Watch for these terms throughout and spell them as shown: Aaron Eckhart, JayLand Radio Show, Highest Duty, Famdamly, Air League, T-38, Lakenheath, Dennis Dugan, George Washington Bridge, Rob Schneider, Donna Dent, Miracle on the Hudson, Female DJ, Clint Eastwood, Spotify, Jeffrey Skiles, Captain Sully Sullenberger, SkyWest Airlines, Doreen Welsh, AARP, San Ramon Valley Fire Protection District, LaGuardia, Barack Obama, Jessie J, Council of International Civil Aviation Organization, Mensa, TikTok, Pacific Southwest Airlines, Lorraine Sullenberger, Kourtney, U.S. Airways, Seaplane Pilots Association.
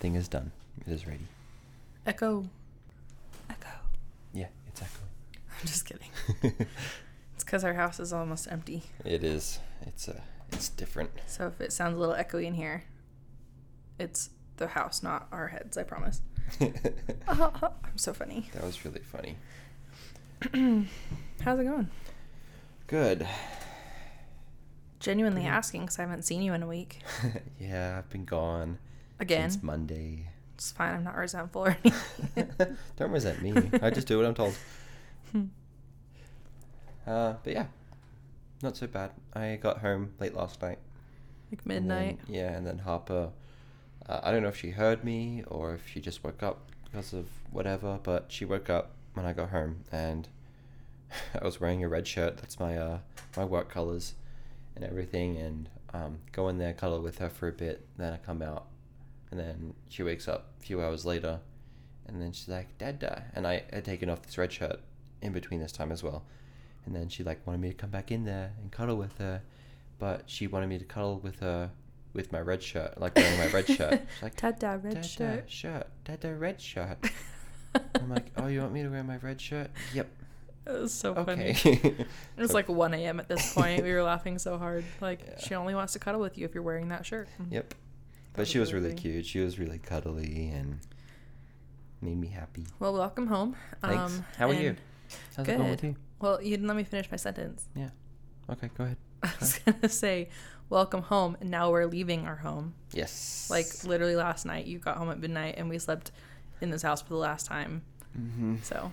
thing is done. It is ready. Echo. Echo. Yeah, it's echoing. I'm just kidding. It's because our house is almost empty. It is. It's different. So if it sounds a little echoey in here, it's the house, not our heads, I promise. I'm so funny. That was really funny. How's it going? Good. Genuinely asking because I haven't seen you in a week. Yeah, I've been gone. Again? Since Monday. It's fine. I'm not resentful or anything. Don't resent me. I just do what I'm told. But yeah, not so bad. I got home late last night. Like midnight? And then Harper, I don't know if she heard me or if she just woke up because of whatever, but she woke up when I got home and I was wearing a red shirt. That's my work colors and everything, and go in there, cuddle with her for a bit, then I come out, and then she wakes up a few hours later, and then she's like, Dada, and I had taken off this red shirt in between this time as well, and then she like wanted me to come back in there and cuddle with her, but she wanted me to cuddle with her with my red shirt, like wearing my red shirt. She's like, Dada, red shirt, Dada, red shirt. I'm like, oh, you want me to wear my red shirt? Yep. It was so funny. It was like 1 a.m. at this point. We were laughing so hard. Like, yeah. She only wants to cuddle with you if you're wearing that shirt. Yep. But she was really cute. She was really cuddly and made me happy. Well, welcome home. Thanks. How are you? How's it going with you? Well, you didn't let me finish my sentence. Yeah. Okay, go ahead. I was going to say, welcome home, and now we're leaving our home. Yes. Like, literally last night, you got home at midnight, and we slept in this house for the last time. Mm-hmm. So...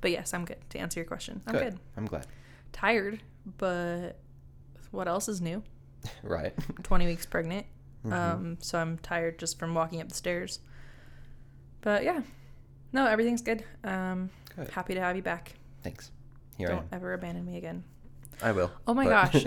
But yes, I'm good. To answer your question, I'm good. I'm glad. Tired, but what else is new? Right. I'm 20 weeks pregnant, mm-hmm. So I'm tired just from walking up the stairs. But yeah, no, everything's good. Good. Happy to have you back. Thanks. Here Don't I am. Ever abandon me again. I will. Oh my gosh.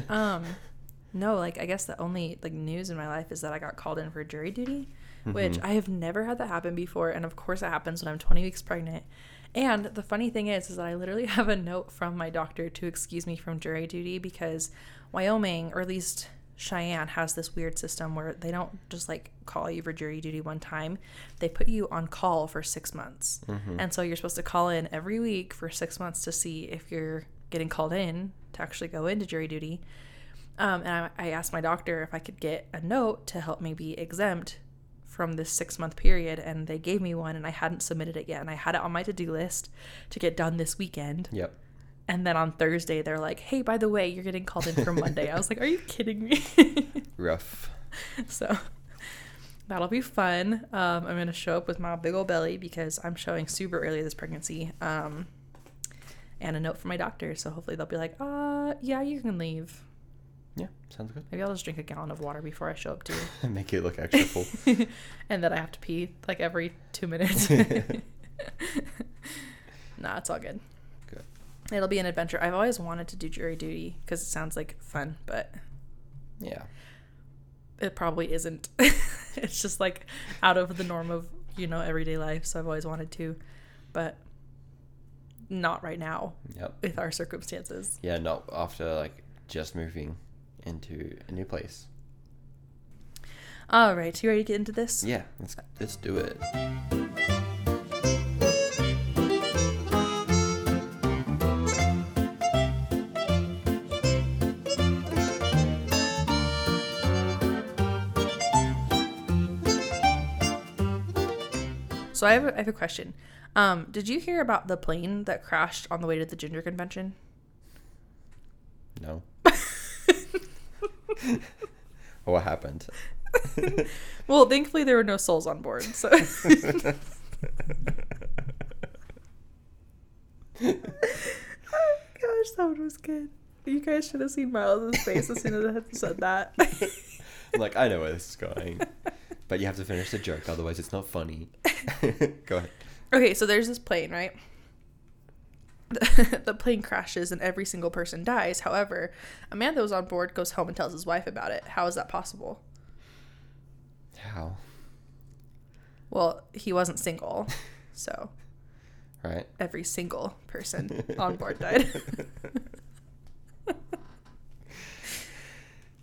No, like I guess the only like news in my life is that I got called in for jury duty, mm-hmm. which I have never had that happen before, and of course it happens when I'm 20 weeks pregnant. And the funny thing is that I literally have a note from my doctor to excuse me from jury duty because Wyoming, or at least Cheyenne, has this weird system where they don't just like call you for jury duty one time. They put you on call for 6 months. Mm-hmm. And so you're supposed to call in every week for 6 months to see if you're getting called in to actually go into jury duty. And I asked my doctor if I could get a note to help me be exempt from this 6 month period, and they gave me one, and I hadn't submitted it yet, and I had it on my to-do list to get done this weekend. Yep. And then on Thursday they're like, hey, by the way, you're getting called in for Monday. I was like, are you kidding me? Rough. So that'll be fun. I'm gonna show up with my big old belly because I'm showing super early this pregnancy, and a note from my doctor, so hopefully they'll be like, yeah, you can leave. Yeah, sounds good. Maybe I'll just drink a gallon of water before I show up to you. And make it look extra full. And then I have to pee like every 2 minutes. Nah, it's all good. Good. It'll be an adventure. I've always wanted to do jury duty because it sounds like fun, but yeah, it probably isn't. It's just like out of the norm of, you know, everyday life. So I've always wanted to, but not right now. Yep. With our circumstances. Yeah, not after like just moving into a new place. All right, you ready to get into this? Yeah, let's do it. So I have a question. Did you hear about the plane that crashed on the way to the Ginger Convention? No. What happened? Well, thankfully there were no souls on board, so Oh gosh, that was good. You guys should have seen Myles' face as soon as I had said that. I'm like, I know where this is going, but you have to finish the joke, otherwise it's not funny. Go ahead. Okay, so there's this plane, right? The plane crashes and every single person dies. However, a man that was on board goes home and tells his wife about it. How is that possible? How? Well, he wasn't single, so right. Every single person on board died.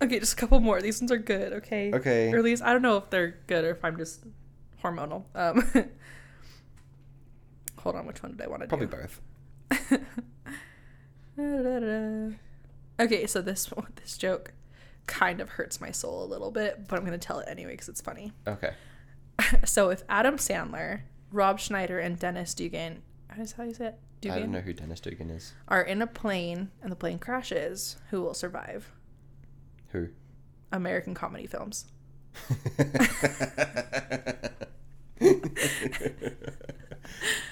Okay, just a couple more. These ones are good, okay? Okay. Or at least, I don't know if they're good or if I'm just hormonal. Hold on, which one did I want to do? Probably both. Okay, so this joke kind of hurts my soul a little bit, but I'm going to tell it anyway because it's funny. Okay. So if Adam Sandler, Rob Schneider, and Dennis Dugan, is how you say it? Dugan? I don't know who Dennis Dugan is. Are in a plane and the plane crashes, who will survive? Who? American comedy films.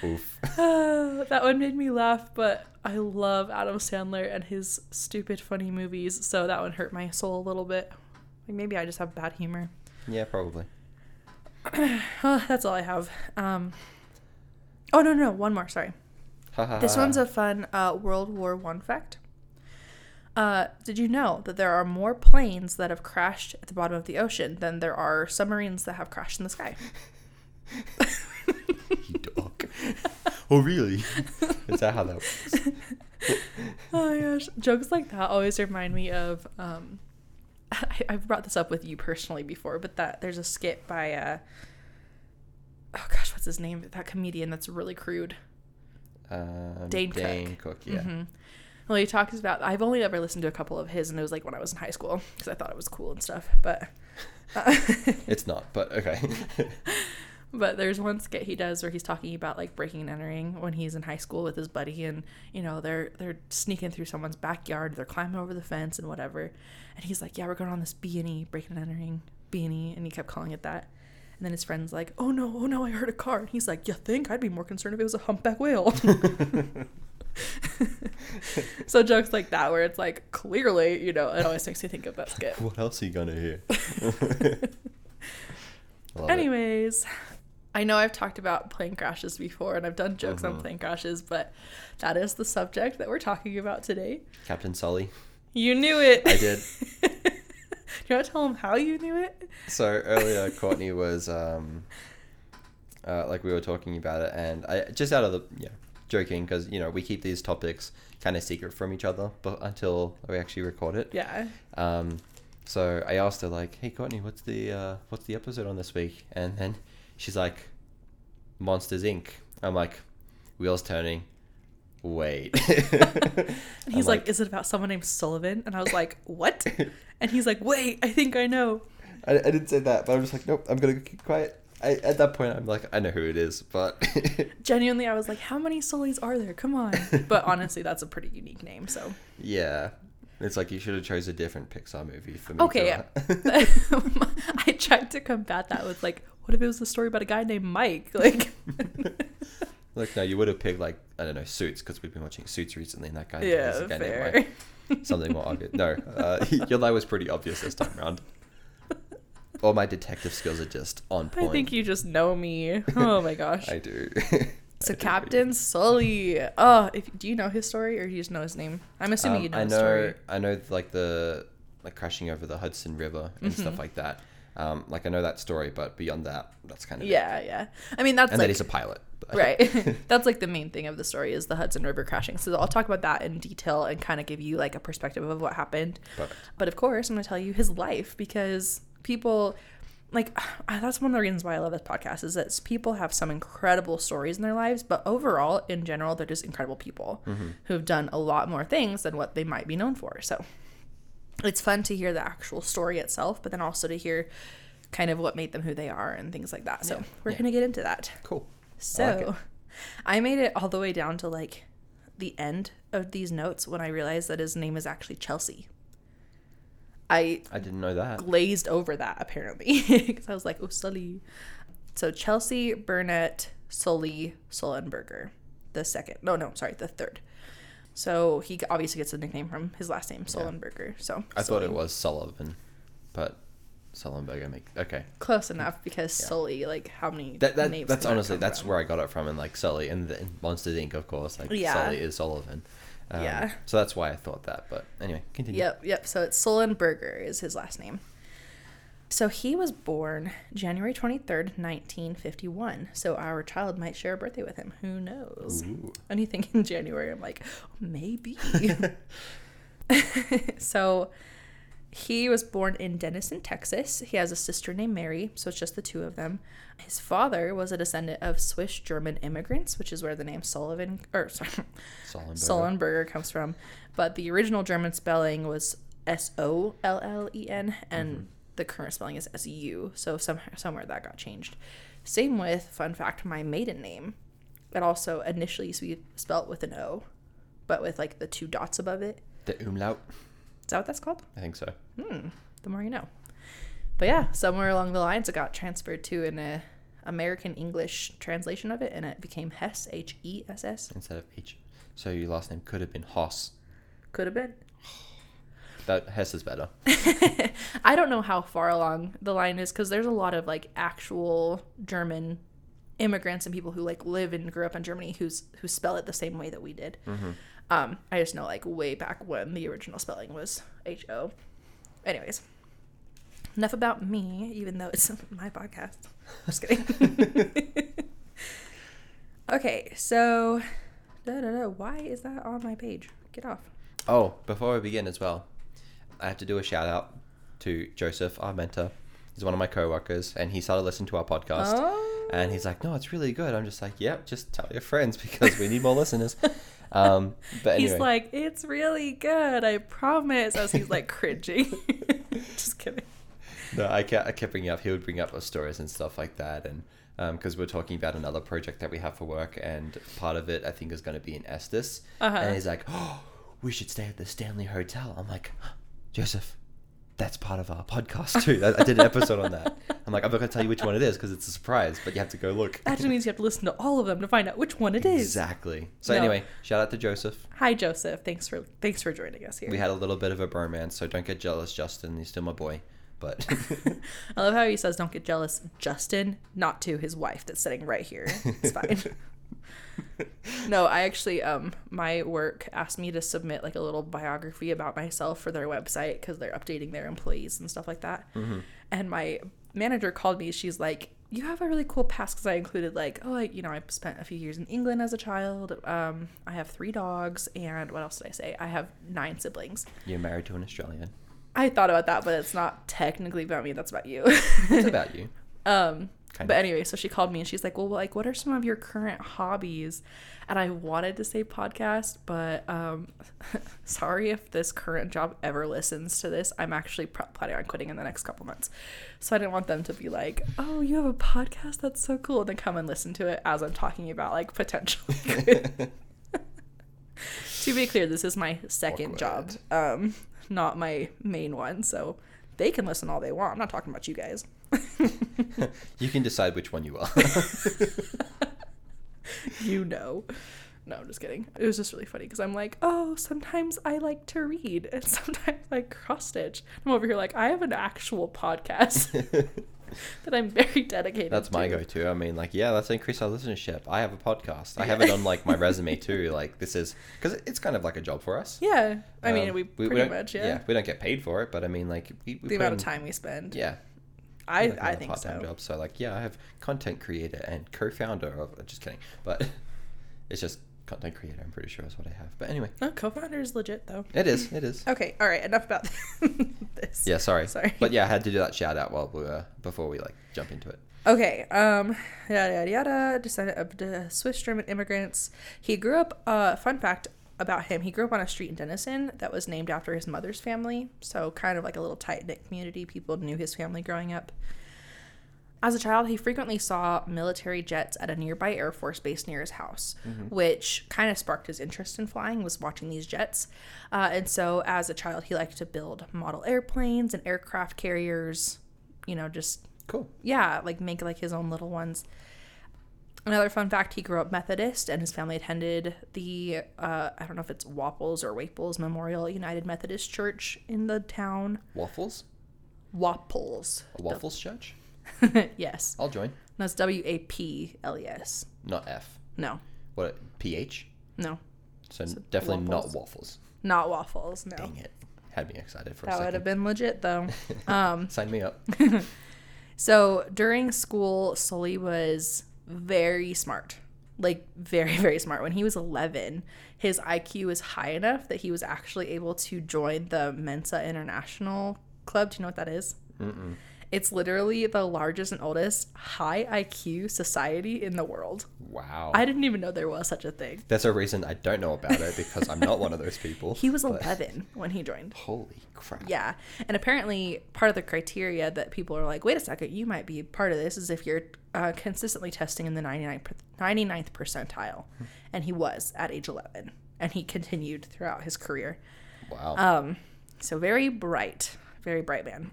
Oof. That one made me laugh, but I love Adam Sandler and his stupid funny movies, so that one hurt my soul a little bit. Like, maybe I just have bad humor. Yeah, probably. Well, that's all I have. Oh, no, one more, sorry. This one's a fun World War I fact. Did you know that there are more planes that have crashed at the bottom of the ocean than there are submarines that have crashed in the sky? You dog. Oh, really? Is that how that works? Oh, my gosh. Jokes like that always remind me of... I've brought this up with you personally before, but there's a skit by... oh, gosh, what's his name? That comedian that's really crude. Dane Cook, yeah. Mm-hmm. Well, he talks about... I've only ever listened to a couple of his, and it was, like, when I was in high school, because I thought it was cool and stuff, but... It's not, but okay. But there's one skit he does where he's talking about, like, breaking and entering when he's in high school with his buddy, and, you know, they're sneaking through someone's backyard, they're climbing over the fence and whatever, and he's like, yeah, we're going on this B&E, breaking and entering, B&E, and he kept calling it that. And then his friend's like, oh no, I heard a car. And he's like, you think? I'd be more concerned if it was a humpback whale. So jokes like that where it's like, clearly, you know, it always makes me think of that skit. What else are you going to hear? Anyways, I know I've talked about plane crashes before and I've done jokes on plane crashes, but that is the subject that we're talking about today. Captain Sully. You knew it. I did. Do you want to tell them how you knew it? So earlier, Kourtney was, we were talking about it, and I just joking, because, you know, we keep these topics kind of secret from each other, but until we actually record it. Yeah. So I asked her, like, hey, Kourtney, what's the episode on this week? And then she's like, Monsters, Inc. I'm like, wheels turning. Wait. And he's like, is it about someone named Sullivan? And I was like, what? And he's like, wait, I think I know. I didn't say that, but I'm just like, nope, I'm gonna keep quiet. At that point, I'm like, I know who it is, but genuinely I was like, how many Sullys are there? Come on. But honestly, that's a pretty unique name, so yeah. It's like, you should have chose a different Pixar movie for me. Okay, yeah. I tried to combat that with, like, what if it was a story about a guy named Mike? Like, like, no, you would have picked, like, I don't know, Suits, because we've been watching Suits recently, and that guy is a guy named Mike. Something more obvious. No, your lie was pretty obvious this time around. All my detective skills are just on point. I think you just know me. Oh, my gosh. I do. So, Captain Sully. Oh, do you know his story, or do you just know his name? I'm assuming you know his story. I know, like, the crashing over the Hudson River and stuff like that. I know that story, but beyond that, that's kind of it. Yeah. I mean, that's, and like, that he's a pilot. But. Right. That's, like, the main thing of the story is the Hudson River crashing. So I'll talk about that in detail and kind of give you, like, a perspective of what happened. Perfect. But, of course, I'm going to tell you his life, because people, like, that's one of the reasons why I love this podcast, is that people have some incredible stories in their lives. But overall, in general, they're just incredible people who've done a lot more things than what they might be known for. So it's fun to hear the actual story itself, but then also to hear kind of what made them who they are and things like that. So we're going to get into that. Cool. So I made it all the way down to, like, the end of these notes when I realized that his name is actually Chelsea. I didn't know that. Glazed over that, apparently, because I was like, oh, Sully. So Chelsea Burnett Sully Sullenberger, the third. So he obviously gets a nickname from his last name, Sullenberger. So I thought it was Sullivan, but Sullenberger close enough, because Sully, like, how many names? That's honestly that's where I got it from, and, like, Sully and Monsters Inc. Of course, like, Sully is Sullivan. So that's why I thought that. But anyway, continue. Yep. So it's Sullenberger is his last name. So he was born January 23rd, 1951. So our child might share a birthday with him. Who knows? Ooh. Anything in January, I'm like, maybe. So He was born in Denison, Texas. He has a sister named Mary, so it's just the two of them. His father was a descendant of Swiss-German immigrants, which is where the name Sullenberger comes from. But the original German spelling was S-O-L-L-E-N, and the current spelling is S-U, so somewhere that got changed. Same with, fun fact, my maiden name. It also initially used to be spelt with an O, but with, like, the two dots above it. The umlaut. Is that what that's called? I think so. The more you know. But yeah, somewhere along the lines, it got transferred to an American English translation of it, and it became Hess, H-E-S-S. Instead of H. So your last name could have been Hoss. Could have been. That Hess is better. I don't know how far along the line is, because there's a lot of, like, actual German immigrants and people who, like, live and grew up in Germany who spell it the same way that we did. I just know, like, way back when the original spelling was H-O. Anyways, enough about me, even though it's my podcast. Just kidding. Okay, so why is that on my page? Get off. Oh, before we begin as well, I have to do a shout out to Joseph, our mentor. He's one of my co-workers, and he started listening to our podcast. Oh. And he's like, no, it's really good. I'm just like, yep, just tell your friends because we need more listeners. But anyway. He's like, it's really good, I promise. As he's like cringing. Just kidding. No, I kept bringing up, he would bring up stories and stuff like that, and because we're talking about another project that we have for work, and part of it I think is going to be in Estes. And he's like, oh, we should stay at the Stanley Hotel. I'm like, Joseph, that's part of our podcast too. I did an episode on that. I'm like, I'm not going to tell you which one it is because it's a surprise, but you have to go look. That just means you have to listen to all of them to find out which one it is. Exactly. So anyway, shout out to Joseph. Hi, Joseph. Thanks for joining us here. We had a little bit of a bromance, so don't get jealous, Justin. He's still my boy. But I love how he says, don't get jealous, Justin, not to his wife that's sitting right here. It's fine. No, I actually, my work asked me to submit like a little biography about myself for their website because they're updating their employees and stuff like that. And my manager called me. She's like, you have a really cool past, because I included like, I spent a few years in England as a child. I have 3 dogs, and what else did I say? I have 9 siblings. You're married to an Australian. I thought about that, but it's not technically about me. That's about you. It's about you. But anyway, so she called me and she's like, well, like, what are some of your current hobbies? And I wanted to say podcast, but sorry if this current job ever listens to this. I'm actually planning on quitting in the next couple months. So I didn't want them to be like, oh, you have a podcast? That's so cool. And then come and listen to it as I'm talking about like potentially. To be clear, this is my second job, not my main one. So they can listen all they want. I'm not talking about you guys. You can decide which one you are. No, I'm just kidding. It was just really funny because I'm like, oh, sometimes I like to read and sometimes I cross stitch. I'm over here like, I have an actual podcast that I'm very dedicated to. That's my go-to. I mean, like, yeah, let's increase our listenership. I have a podcast. I have it on like my resume too. Like, this is because it's kind of like a job for us. Yeah, I mean, we pretty much. Yeah, we don't get paid for it, but I mean, like, we the amount of time we spend. Yeah. I think so. Part-time job, so like, yeah, I have content creator and co-founder of, just kidding, but it's just content creator, I'm pretty sure is what I have. But anyway. No, co-founder is legit though. It is. Okay, all right, enough about this. Yeah, sorry. But yeah, I had to do that shout out while we were, before we like jump into it. Okay, yada yada yada, descendant of Swiss-German immigrants. He grew up, fun fact about him, he grew up on a street in Denison that was named after his mother's family, so kind of like a little tight-knit community. People knew his family growing up. As a child, he frequently saw military jets at a nearby Air Force base near his house, which kind of sparked his interest in flying, was watching these jets. And so as a child, he liked to build model airplanes and aircraft carriers, you know, just cool. Yeah, like make like his own little ones. Another fun fact, he grew up Methodist, and his family attended the, I don't know if it's Wapples or Waples Memorial United Methodist Church in the town. Waffles? Wapples. A Waffles church? Yes. I'll join. No, it's W-A-P-L-E-S. Not F. No. What, P-H? No. So definitely Waffles. Not Waffles. Not Waffles, no. Dang it. Had me excited for a second. That would have been legit, though. Sign me up. So during school, Sully was very smart, like very, very smart. When he was 11, his IQ was high enough that he was actually able to join the Mensa International Club. Do you know what that is? Mm-mm. It's literally the largest and oldest high IQ society in the world. Wow. I didn't even know there was such a thing. There's a reason I don't know about it, because I'm not one of those people. He was 11 when he joined. Holy crap. Yeah. And apparently part of the criteria that people are like, wait a second, you might be part of this, is if you're consistently testing in the 99th percentile. And he was at age 11. And he continued throughout his career. Wow. So very bright man.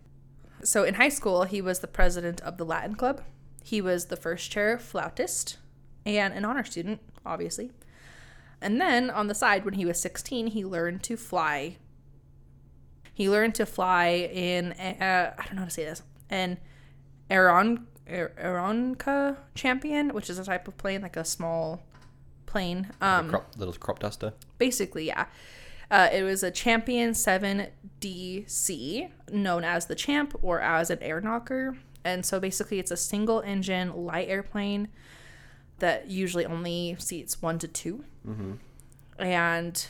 So in high school, he was the president of the Latin Club. He was the first chair flautist and an honor student, obviously. And then on the side, when he was 16, he learned to fly. He learned to fly in, I don't know how to say this, an Aeronca Champion, which is a type of plane, like a small plane. Little crop duster. Basically, yeah. It was a Champion 7DC, known as the Champ or as an air knocker. And so basically it's a single-engine light airplane that usually only seats 1 to 2. Mm-hmm. And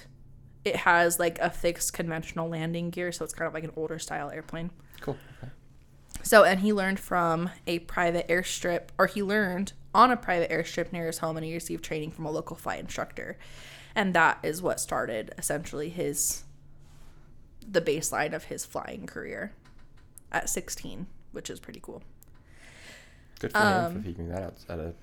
it has like a fixed conventional landing gear, so it's kind of like an older style airplane. Cool. Okay. So, and he learned from a private airstrip, or he learned on a private airstrip near his home, and he received training from a local flight instructor. And that is what started, essentially, the baseline of his flying career at 16, which is pretty cool. Good for him for figuring that out at an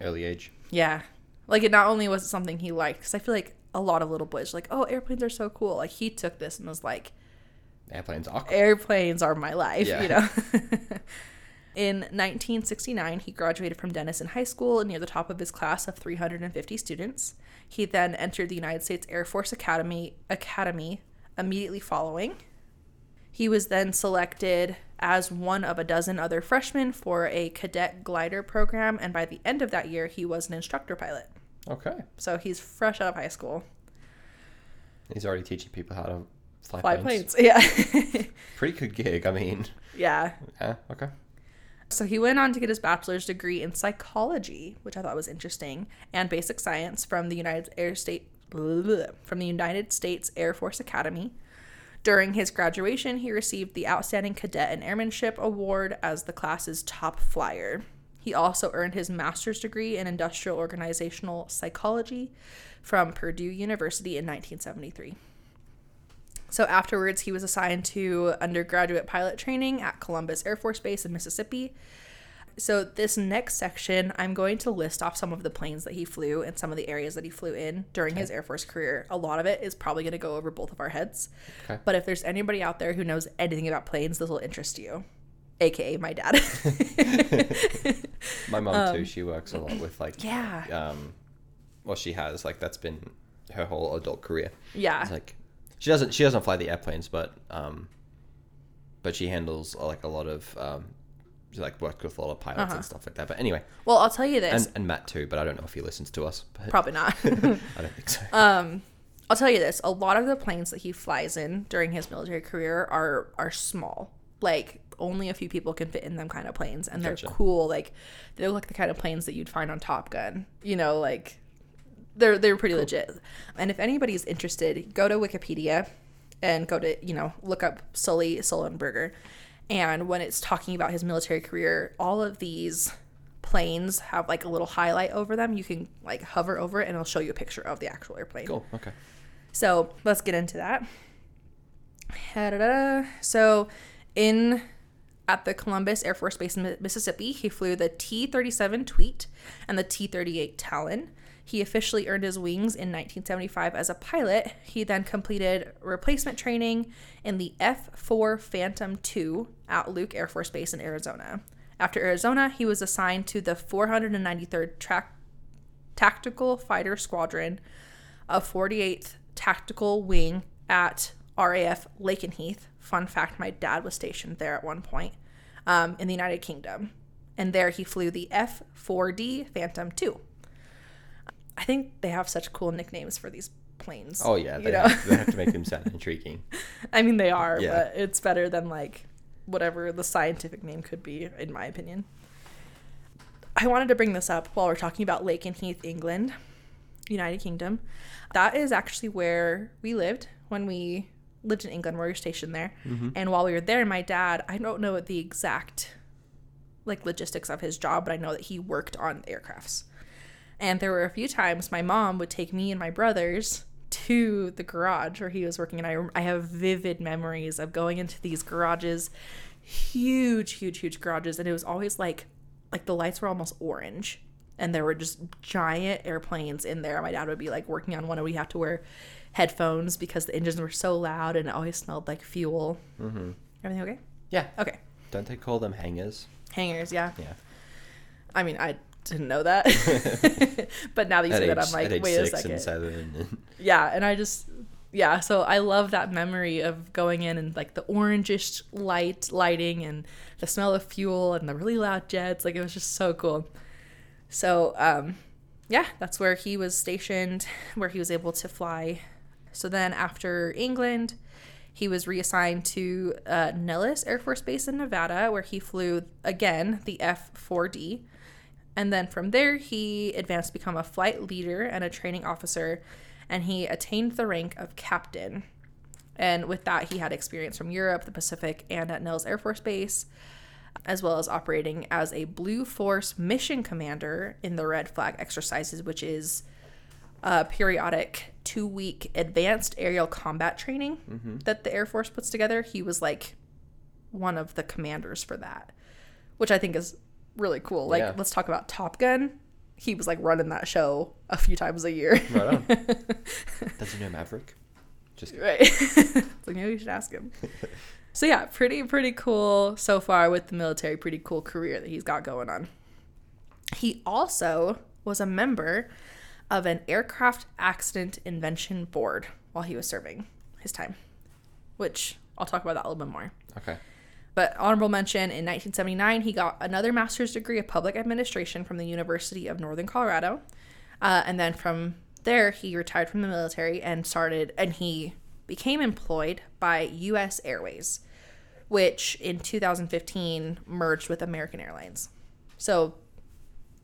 early age. Yeah. Like, it not only was it something he liked, because I feel like a lot of little boys are like, oh, airplanes are so cool. Like, he took this and was like, airplanes are cool. Airplanes are my life, yeah. You know. In 1969, he graduated from Denison High School near the top of his class of 350 students. He then entered the United States Air Force Academy immediately following. He was then selected as one of a dozen other freshmen for a cadet glider program, and by the end of that year, he was an instructor pilot. Okay. So he's fresh out of high school. He's already teaching people how to fly planes. Yeah. Pretty good gig, I mean. Yeah. Yeah, okay. So he went on to get his bachelor's degree in psychology, which I thought was interesting, and basic science from the United States Air Force Academy. During his graduation, he received the Outstanding Cadet and Airmanship Award as the class's top flyer. He also earned his master's degree in industrial organizational psychology from Purdue University in 1973. So afterwards, he was assigned to undergraduate pilot training at Columbus Air Force Base in Mississippi. So this next section, I'm going to list off some of the planes that he flew and some of the areas that he flew in during his Air Force career. A lot of it is probably going to go over both of our heads. Okay. But if there's anybody out there who knows anything about planes, this will interest you, a.k.a. my dad. My mom, too. She works a lot with, like, she has. Like, that's been her whole adult career. Yeah. It's like... She doesn't fly the airplanes, but she handles like a lot of she like worked with a lot of pilots and stuff like that. But anyway, well, I'll tell you this, and Matt too, but I don't know if he listens to us. But probably not. I don't think so. I'll tell you this: a lot of the planes that he flies in during his military career are small, like only a few people can fit in them kind of planes, and they're cool. Like they look like the kind of planes that you'd find on Top Gun, you know, like. They're pretty legit. And if anybody's interested, go to Wikipedia and go to, look up Sully Sullenberger. And when it's talking about his military career, all of these planes have like a little highlight over them. You can like hover over it and it'll show you a picture of the actual airplane. Cool. Okay. So let's get into that. So at the Columbus Air Force Base in Mississippi, he flew the T-37 Tweet and the T-38 Talon. He officially earned his wings in 1975 as a pilot. He then completed replacement training in the F-4 Phantom II at Luke Air Force Base in Arizona. After Arizona, he was assigned to the 493rd Tactical Fighter Squadron of 48th Tactical Wing at RAF Lakenheath. Fun fact, my dad was stationed there at one point in the United Kingdom. And there he flew the F-4D Phantom II. I think they have such cool nicknames for these planes. Oh, yeah. They have to make them sound intriguing. I mean, they are, but it's better than, like, whatever the scientific name could be, in my opinion. I wanted to bring this up while we're talking about Lakenheath, England, United Kingdom. That is actually where we lived when we lived in England where we were stationed there. Mm-hmm. And while we were there, my dad, I don't know the exact like logistics of his job, but I know that he worked on aircrafts. And there were a few times my mom would take me and my brothers to the garage where he was working. And I have vivid memories of going into these garages, huge garages. And it was always like the lights were almost orange. And there were just giant airplanes in there. My dad would be like working on one and we have to wear headphones because the engines were so loud and it always smelled like fuel. Mm-hmm. Everything okay? Yeah. Okay. Don't they call them hangars? Hangars, yeah. Yeah. I mean, I didn't know that. But now that you say that, I'm like, wait a second. And yeah, and I just, yeah. So I love that memory of going in and like the orangish lighting and the smell of fuel and the really loud jets. Like it was just so cool. So, yeah, that's where he was stationed, where he was able to fly. So then after England, he was reassigned to Nellis Air Force Base in Nevada, where he flew, again, the F-4D. And then from there, he advanced to become a flight leader and a training officer, and he attained the rank of captain. And with that, he had experience from Europe, the Pacific, and at Nellis Air Force Base, as well as operating as a Blue Force mission commander in the Red Flag exercises, which is a periodic 2-week advanced aerial combat training mm-hmm. that the Air Force puts together. He was like one of the commanders for that, which I think is really cool. Like, yeah. Let's talk about Top Gun. He was like running that show a few times a year. Right on. Does he know Maverick? Just kidding. Right. Like, maybe you should ask him. So yeah, pretty cool so far with the military, pretty cool career that he's got going on. He also was a member of an aircraft accident invention board while he was serving his time, which I'll talk about that a little bit more. Okay. But honorable mention, in 1979, he got another master's degree of public administration from the University of Northern Colorado. And then from there, he retired from the military and he became employed by U.S. Airways, which in 2015 merged with American Airlines. So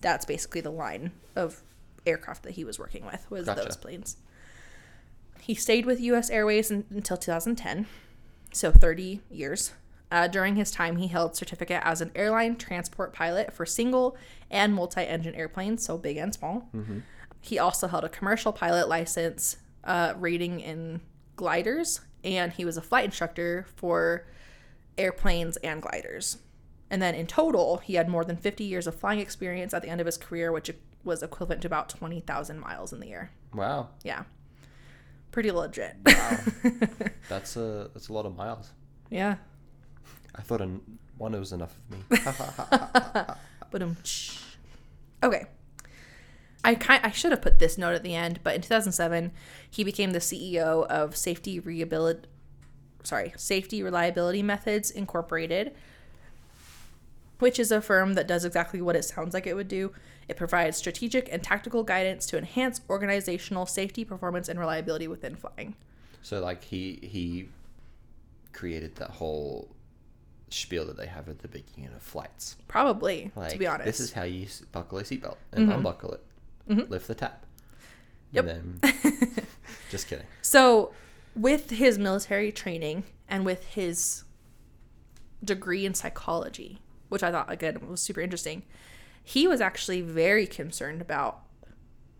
that's basically the line of aircraft that he was working with, was those planes. He stayed with U.S. Airways until 2010, so 30 years. During his time, he held certificate as an airline transport pilot for single and multi-engine airplanes, so big and small. Mm-hmm. He also held a commercial pilot license, rating in gliders, and he was a flight instructor for airplanes and gliders. And then in total, he had more than 50 years of flying experience at the end of his career, which was equivalent to about 20,000 miles in the air. Wow. Yeah. Pretty legit. Wow. That's a lot of miles. Yeah. I thought one was enough of me. Okay. I should have put this note at the end, but in 2007, he became the CEO of Safety Reliability Methods Incorporated, which is a firm that does exactly what it sounds like it would do. It provides strategic and tactical guidance to enhance organizational safety, performance, and reliability within flying. So, like, he created that whole spiel that they have at the beginning of flights. Probably, like, to be honest. This is how you buckle a seatbelt and mm-hmm. unbuckle it. Mm-hmm. Lift the tap. Yep. And then, just kidding. So with his military training and with his degree in psychology, which I thought, again, was super interesting, he was actually very concerned about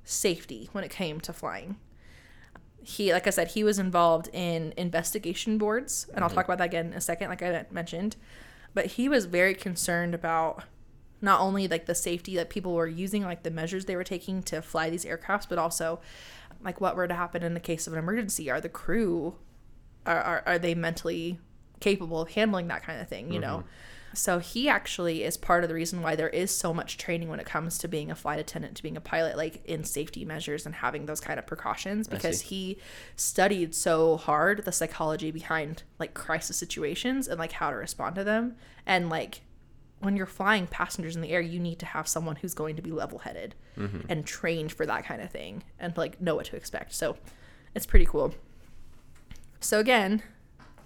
safety when it came to flying. He, like I said, he was involved in investigation boards, and mm-hmm. I'll talk about that again in a second, like I mentioned. But he was very concerned about not only like the safety that people were using, like the measures they were taking to fly these aircrafts, but also like what were to happen in the case of an emergency. Are the crew, are they mentally capable of handling that kind of thing, you mm-hmm. know? So he actually is part of the reason why there is so much training when it comes to being a flight attendant, to being a pilot, like in safety measures and having those kind of precautions, because he studied so hard the psychology behind like crisis situations and like how to respond to them. And like when you're flying passengers in the air, you need to have someone who's going to be level-headed mm-hmm. and trained for that kind of thing and like know what to expect. So it's pretty cool. So again,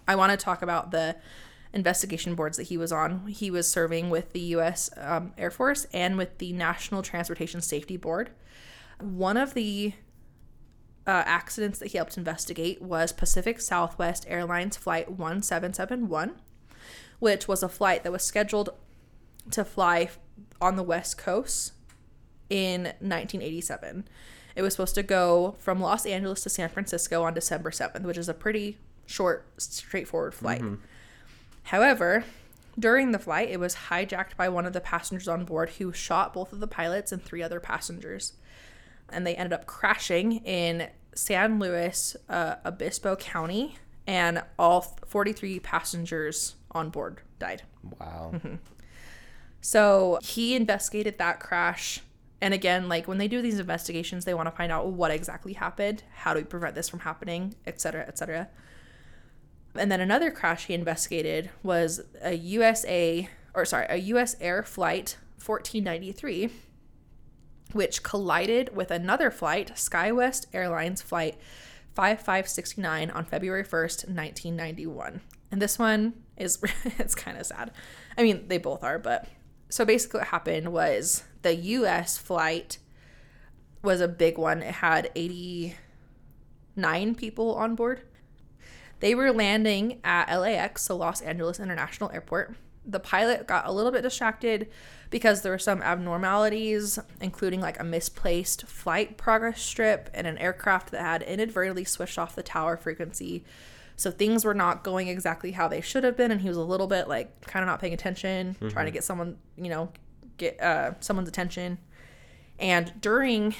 I want to talk about the investigation boards that he was on. He was serving with the U.S. Air Force and with the National Transportation Safety Board. One of the accidents that he helped investigate was Pacific Southwest Airlines Flight 1771, which was a flight that was scheduled to fly on the West Coast in 1987. It was supposed to go from Los Angeles to San Francisco on December 7th, which is a pretty short, straightforward flight. Mm-hmm. However, during the flight, it was hijacked by one of the passengers on board who shot both of the pilots and three other passengers. And they ended up crashing in San Luis Obispo County, and all 43 passengers on board died. Wow. Mm-hmm. So he investigated that crash. And again, like, when they do these investigations, they want to find out what exactly happened, how do we prevent this from happening, et cetera, et cetera. And then another crash he investigated was a U.S. Air Flight 1493, which collided with another flight, SkyWest Airlines Flight 5569, on February 1st, 1991. And this one is it's kind of sad. I mean, they both are, but... So basically what happened was the U.S. flight was a big one. It had 89 people on board. They were landing at LAX, so Los Angeles International Airport. The pilot got a little bit distracted because there were some abnormalities, including like a misplaced flight progress strip and an aircraft that had inadvertently switched off the tower frequency. So things were not going exactly how they should have been, and he was a little bit, like, kind of not paying attention, mm-hmm. trying to get someone, you know, get someone's attention. And during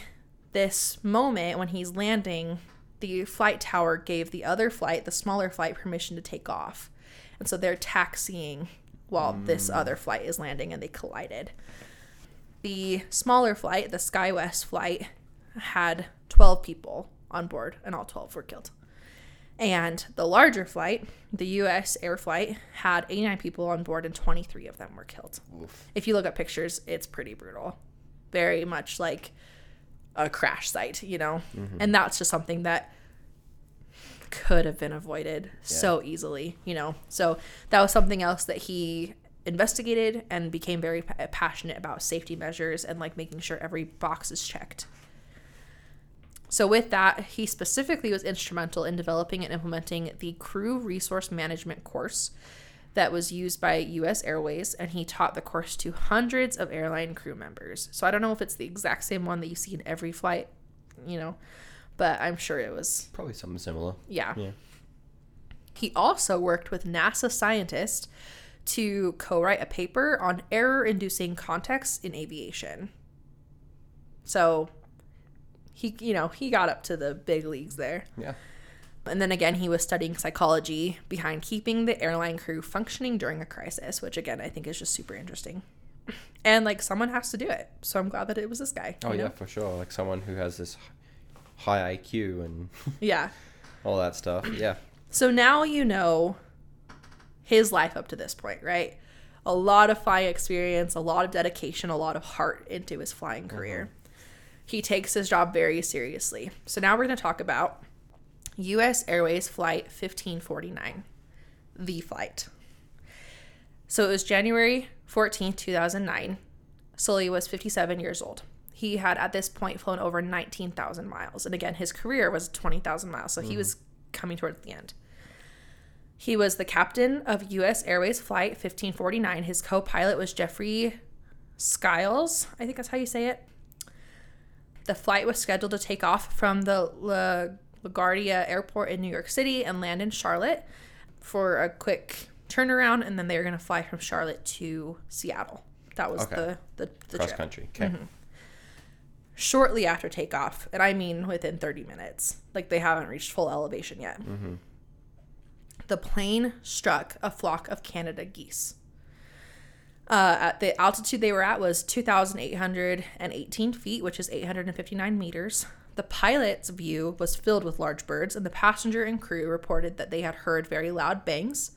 this moment when he's landing, the flight tower gave the other flight, the smaller flight, permission to take off. And so they're taxiing while this other flight is landing, and they collided. The smaller flight, the SkyWest flight, had 12 people on board, and all 12 were killed. And the larger flight, the U.S. Air Flight, had 89 people on board, and 23 of them were killed. Oof. If you look at pictures, it's pretty brutal. Very much like a crash site, you know? Mm-hmm. And that's just something that could have been avoided so easily, you know? So that was something else that he investigated and became very passionate about, safety measures and, like, making sure every box is checked. So with that, he specifically was instrumental in developing and implementing the Crew Resource Management course that was used by U.S. Airways, and he taught the course to hundreds of airline crew members. So I don't know if it's the exact same one that you see in every flight, you know, but I'm sure it was... probably something similar. Yeah. He also worked with NASA scientists to co-write a paper on error-inducing contexts in aviation. So... He got up to the big leagues there. Yeah. And then again, he was studying psychology behind keeping the airline crew functioning during a crisis, which again, I think is just super interesting. And like, someone has to do it. So I'm glad that it was this guy. Oh, yeah, for sure. Like, someone who has this high IQ and all that stuff. Yeah. So now you know his life up to this point, right? A lot of flying experience, a lot of dedication, a lot of heart into his flying career. Mm-hmm. He takes his job very seriously. So now we're going to talk about U.S. Airways Flight 1549, the flight. So it was January 14, 2009. Sully was 57 years old. He had at this point flown over 19,000 miles. And again, his career was 20,000 miles, so he was coming towards the end. He was the captain of U.S. Airways Flight 1549. His co-pilot was Jeffrey Skiles. I think that's how you say it. The flight was scheduled to take off from the LaGuardia Airport in New York City and land in Charlotte for a quick turnaround, and then they were going to fly from Charlotte to Seattle. That was the cross trip. Country. Okay. Mm-hmm. Shortly after takeoff, and I mean within 30 minutes, like, they haven't reached full elevation yet. Mm-hmm. The plane struck a flock of Canada geese. At the altitude they were at was 2,818 feet, which is 859 meters. The pilot's view was filled with large birds, and the passenger and crew reported that they had heard very loud bangs,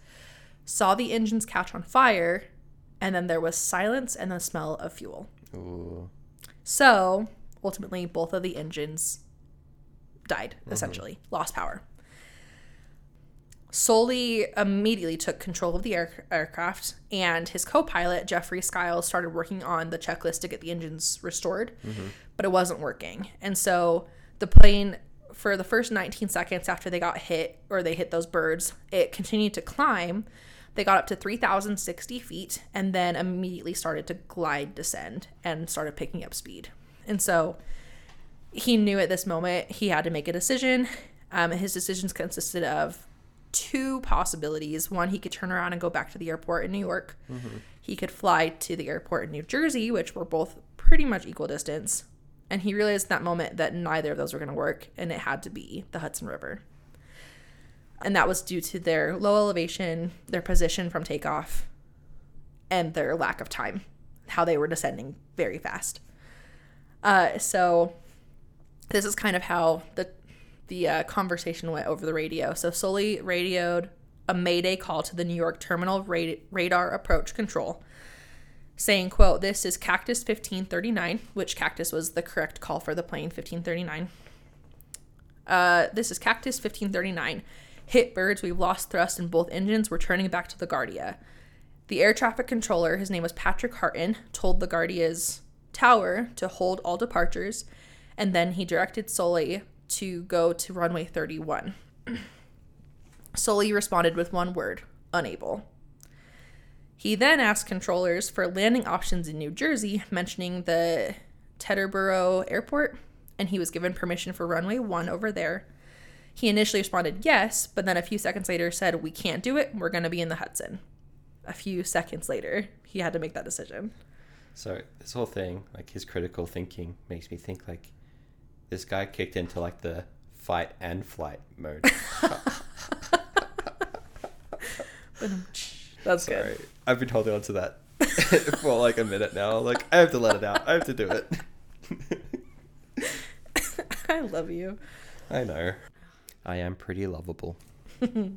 saw the engines catch on fire, and then there was silence and the smell of fuel. Ooh. So, ultimately, both of the engines died, essentially, lost power. Sully immediately took control of the aircraft, and his co-pilot, Jeffrey Skiles, started working on the checklist to get the engines restored, but it wasn't working. And so the plane for the first 19 seconds after they got hit, or they hit those birds, it continued to climb. They got up to 3,060 feet and then immediately started to glide descend and started picking up speed. And so he knew at this moment he had to make a decision. His decisions consisted of two possibilities. One, he could turn around and go back to the airport in New York. Mm-hmm. He could fly to the airport in New Jersey, which were both pretty much equal distance. And he realized at that moment that neither of those were going to work, and it had to be the Hudson River. And that was due to their low elevation, their position from takeoff, and their lack of time, how they were descending very fast. So this is kind of how the conversation went over the radio. So Sully radioed a mayday call to the New York Terminal Radar Approach Control, saying, quote, "This is Cactus 1539, which Cactus was the correct call for the plane, 1539. This is Cactus 1539. Hit birds. We've lost thrust in both engines. We're turning back to LaGuardia." The air traffic controller, his name was Patrick Harton, told LaGuardia's tower to hold all departures, and then he directed Sully to go to runway 31. Sully responded with one word: unable. He then asked controllers for landing options in New Jersey, mentioning the Teterboro airport, and he was given permission for runway 1 over there. He initially responded yes, but then a few seconds later said, "We can't do it. We're going to be in the Hudson." A few seconds later, he had to make that decision. So this whole thing, like his critical thinking, makes me think like this guy kicked into like the fight and flight mode. That's sorry. Good. I've been holding on to that for like a minute now. Like, I have to let it out. I have to do it. I love you. I know. I am pretty lovable. I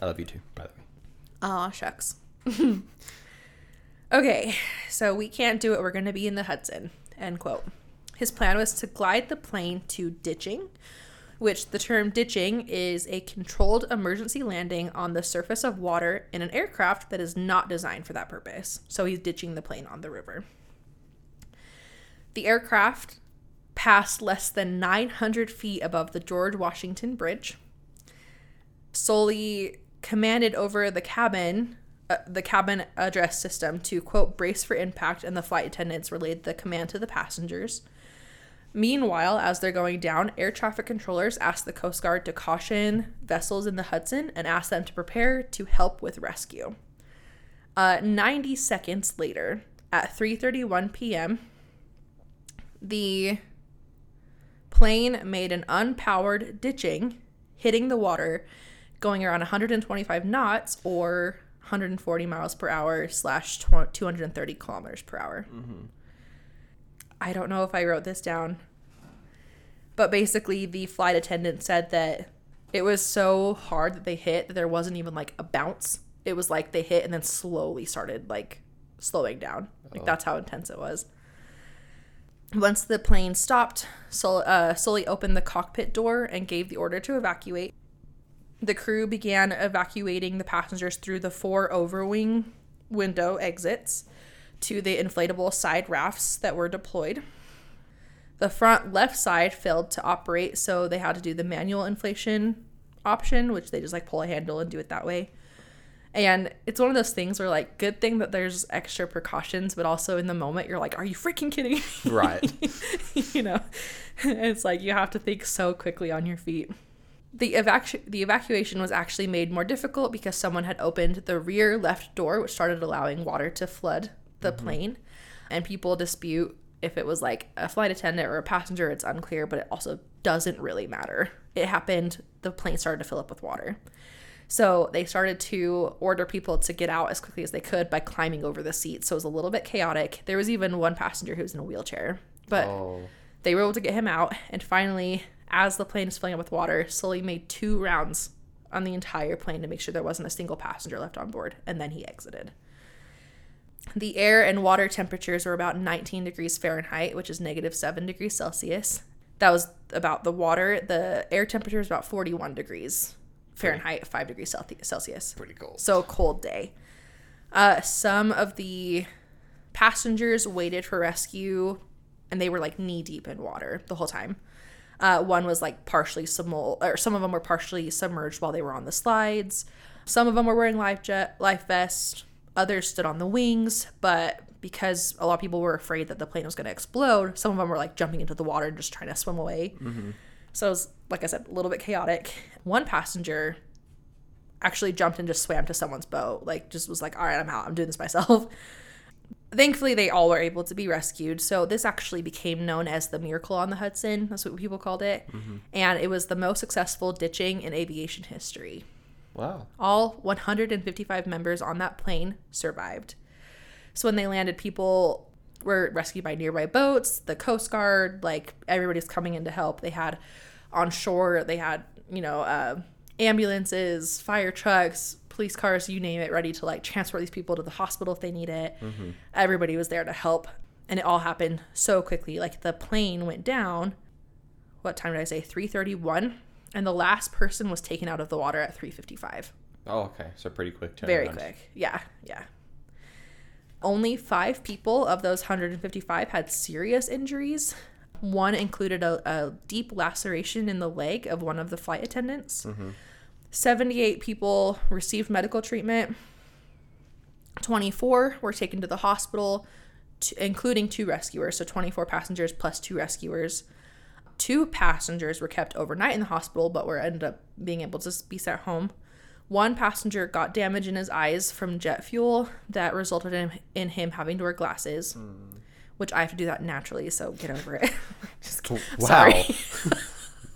love you too, by the way. Aw, shucks. Okay, so "We can't do it. We're going to be in the Hudson," end quote. His plan was to glide the plane to ditching, which the term ditching is a controlled emergency landing on the surface of water in an aircraft that is not designed for that purpose. So he's ditching the plane on the river. The aircraft passed less than 900 feet above the George Washington Bridge. Sully commanded over the cabin address system to, quote, "brace for impact," and the flight attendants relayed the command to the passengers. Meanwhile, as they're going down, air traffic controllers asked the Coast Guard to caution vessels in the Hudson and asked them to prepare to help with rescue. 90 seconds later, at 3:31 p.m., the plane made an unpowered ditching, hitting the water, going around 125 knots or 140 miles per hour / 230 kilometers per hour. Mm-hmm. I don't know if I wrote this down, but basically the flight attendant said that it was so hard that they hit that there wasn't even like a bounce. It was like they hit and then slowly started like slowing down. Like, that's how intense it was. Once the plane stopped, Sully opened the cockpit door and gave the order to evacuate. The crew began evacuating the passengers through the 4 overwing window exits to the inflatable side rafts that were deployed. The front left side failed to operate, so they had to do the manual inflation option, which they just like pull a handle and do it that way. And it's one of those things where like, good thing that there's extra precautions, but also in the moment you're like, are you freaking kidding me? Right. You know, it's like you have to think so quickly on your feet. The evacuation was actually made more difficult because someone had opened the rear left door, which started allowing water to flood the mm-hmm. plane. And people dispute if it was like a flight attendant or a passenger. It's unclear, but it also doesn't really matter. It happened. The plane started to fill up with water. So they started to order people to get out as quickly as they could by climbing over the seats. So it was a little bit chaotic. There was even one passenger who was in a wheelchair, but they were able to get him out. And finally, as the plane was filling up with water, Sully made 2 rounds on the entire plane to make sure there wasn't a single passenger left on board, and then he exited. The air and water temperatures were about 19 degrees Fahrenheit, which is negative 7 degrees Celsius. That was about the water. The air temperature was about 41 degrees Fahrenheit, 5 degrees Celsius. Pretty cold. So a cold day. Some of the passengers waited for rescue, and they were like knee deep in water the whole time. One was like partially submerged, or some of them were partially submerged while they were on the slides. Some of them were wearing life vests. Others stood on the wings, but because a lot of people were afraid that the plane was going to explode, some of them were like jumping into the water and just trying to swim away. Mm-hmm. So it was, like I said, a little bit chaotic. One passenger actually jumped and just swam to someone's boat. Like, just was like, all right, I'm out. I'm doing this myself. Thankfully, they all were able to be rescued. So this actually became known as the Miracle on the Hudson. That's what people called it. Mm-hmm. And it was the most successful ditching in aviation history. Wow. All 155 members on that plane survived. So when they landed, people were rescued by nearby boats, the Coast Guard, like everybody's coming in to help. They had on shore, they had, ambulances, fire trucks, police cars, you name it, ready to like transport these people to the hospital if they need it. Mm-hmm. Everybody was there to help, and it all happened so quickly. Like, the plane went down, what time did I say, 3:31, and the last person was taken out of the water at 3:55. Oh, okay. So pretty quick turnaround. Very quick. Yeah. Only 5 people of those 155 had serious injuries. One included a deep laceration in the leg of one of the flight attendants. Mm-hmm. 78 people received medical treatment. 24 were taken to the hospital, including 2 rescuers. So 24 passengers plus 2 rescuers. 2 passengers were kept overnight in the hospital, but were ended up being able to be sent home. 1 passenger got damage in his eyes from jet fuel that resulted in him having to wear glasses, which I have to do that naturally, so get over it. Just, wow.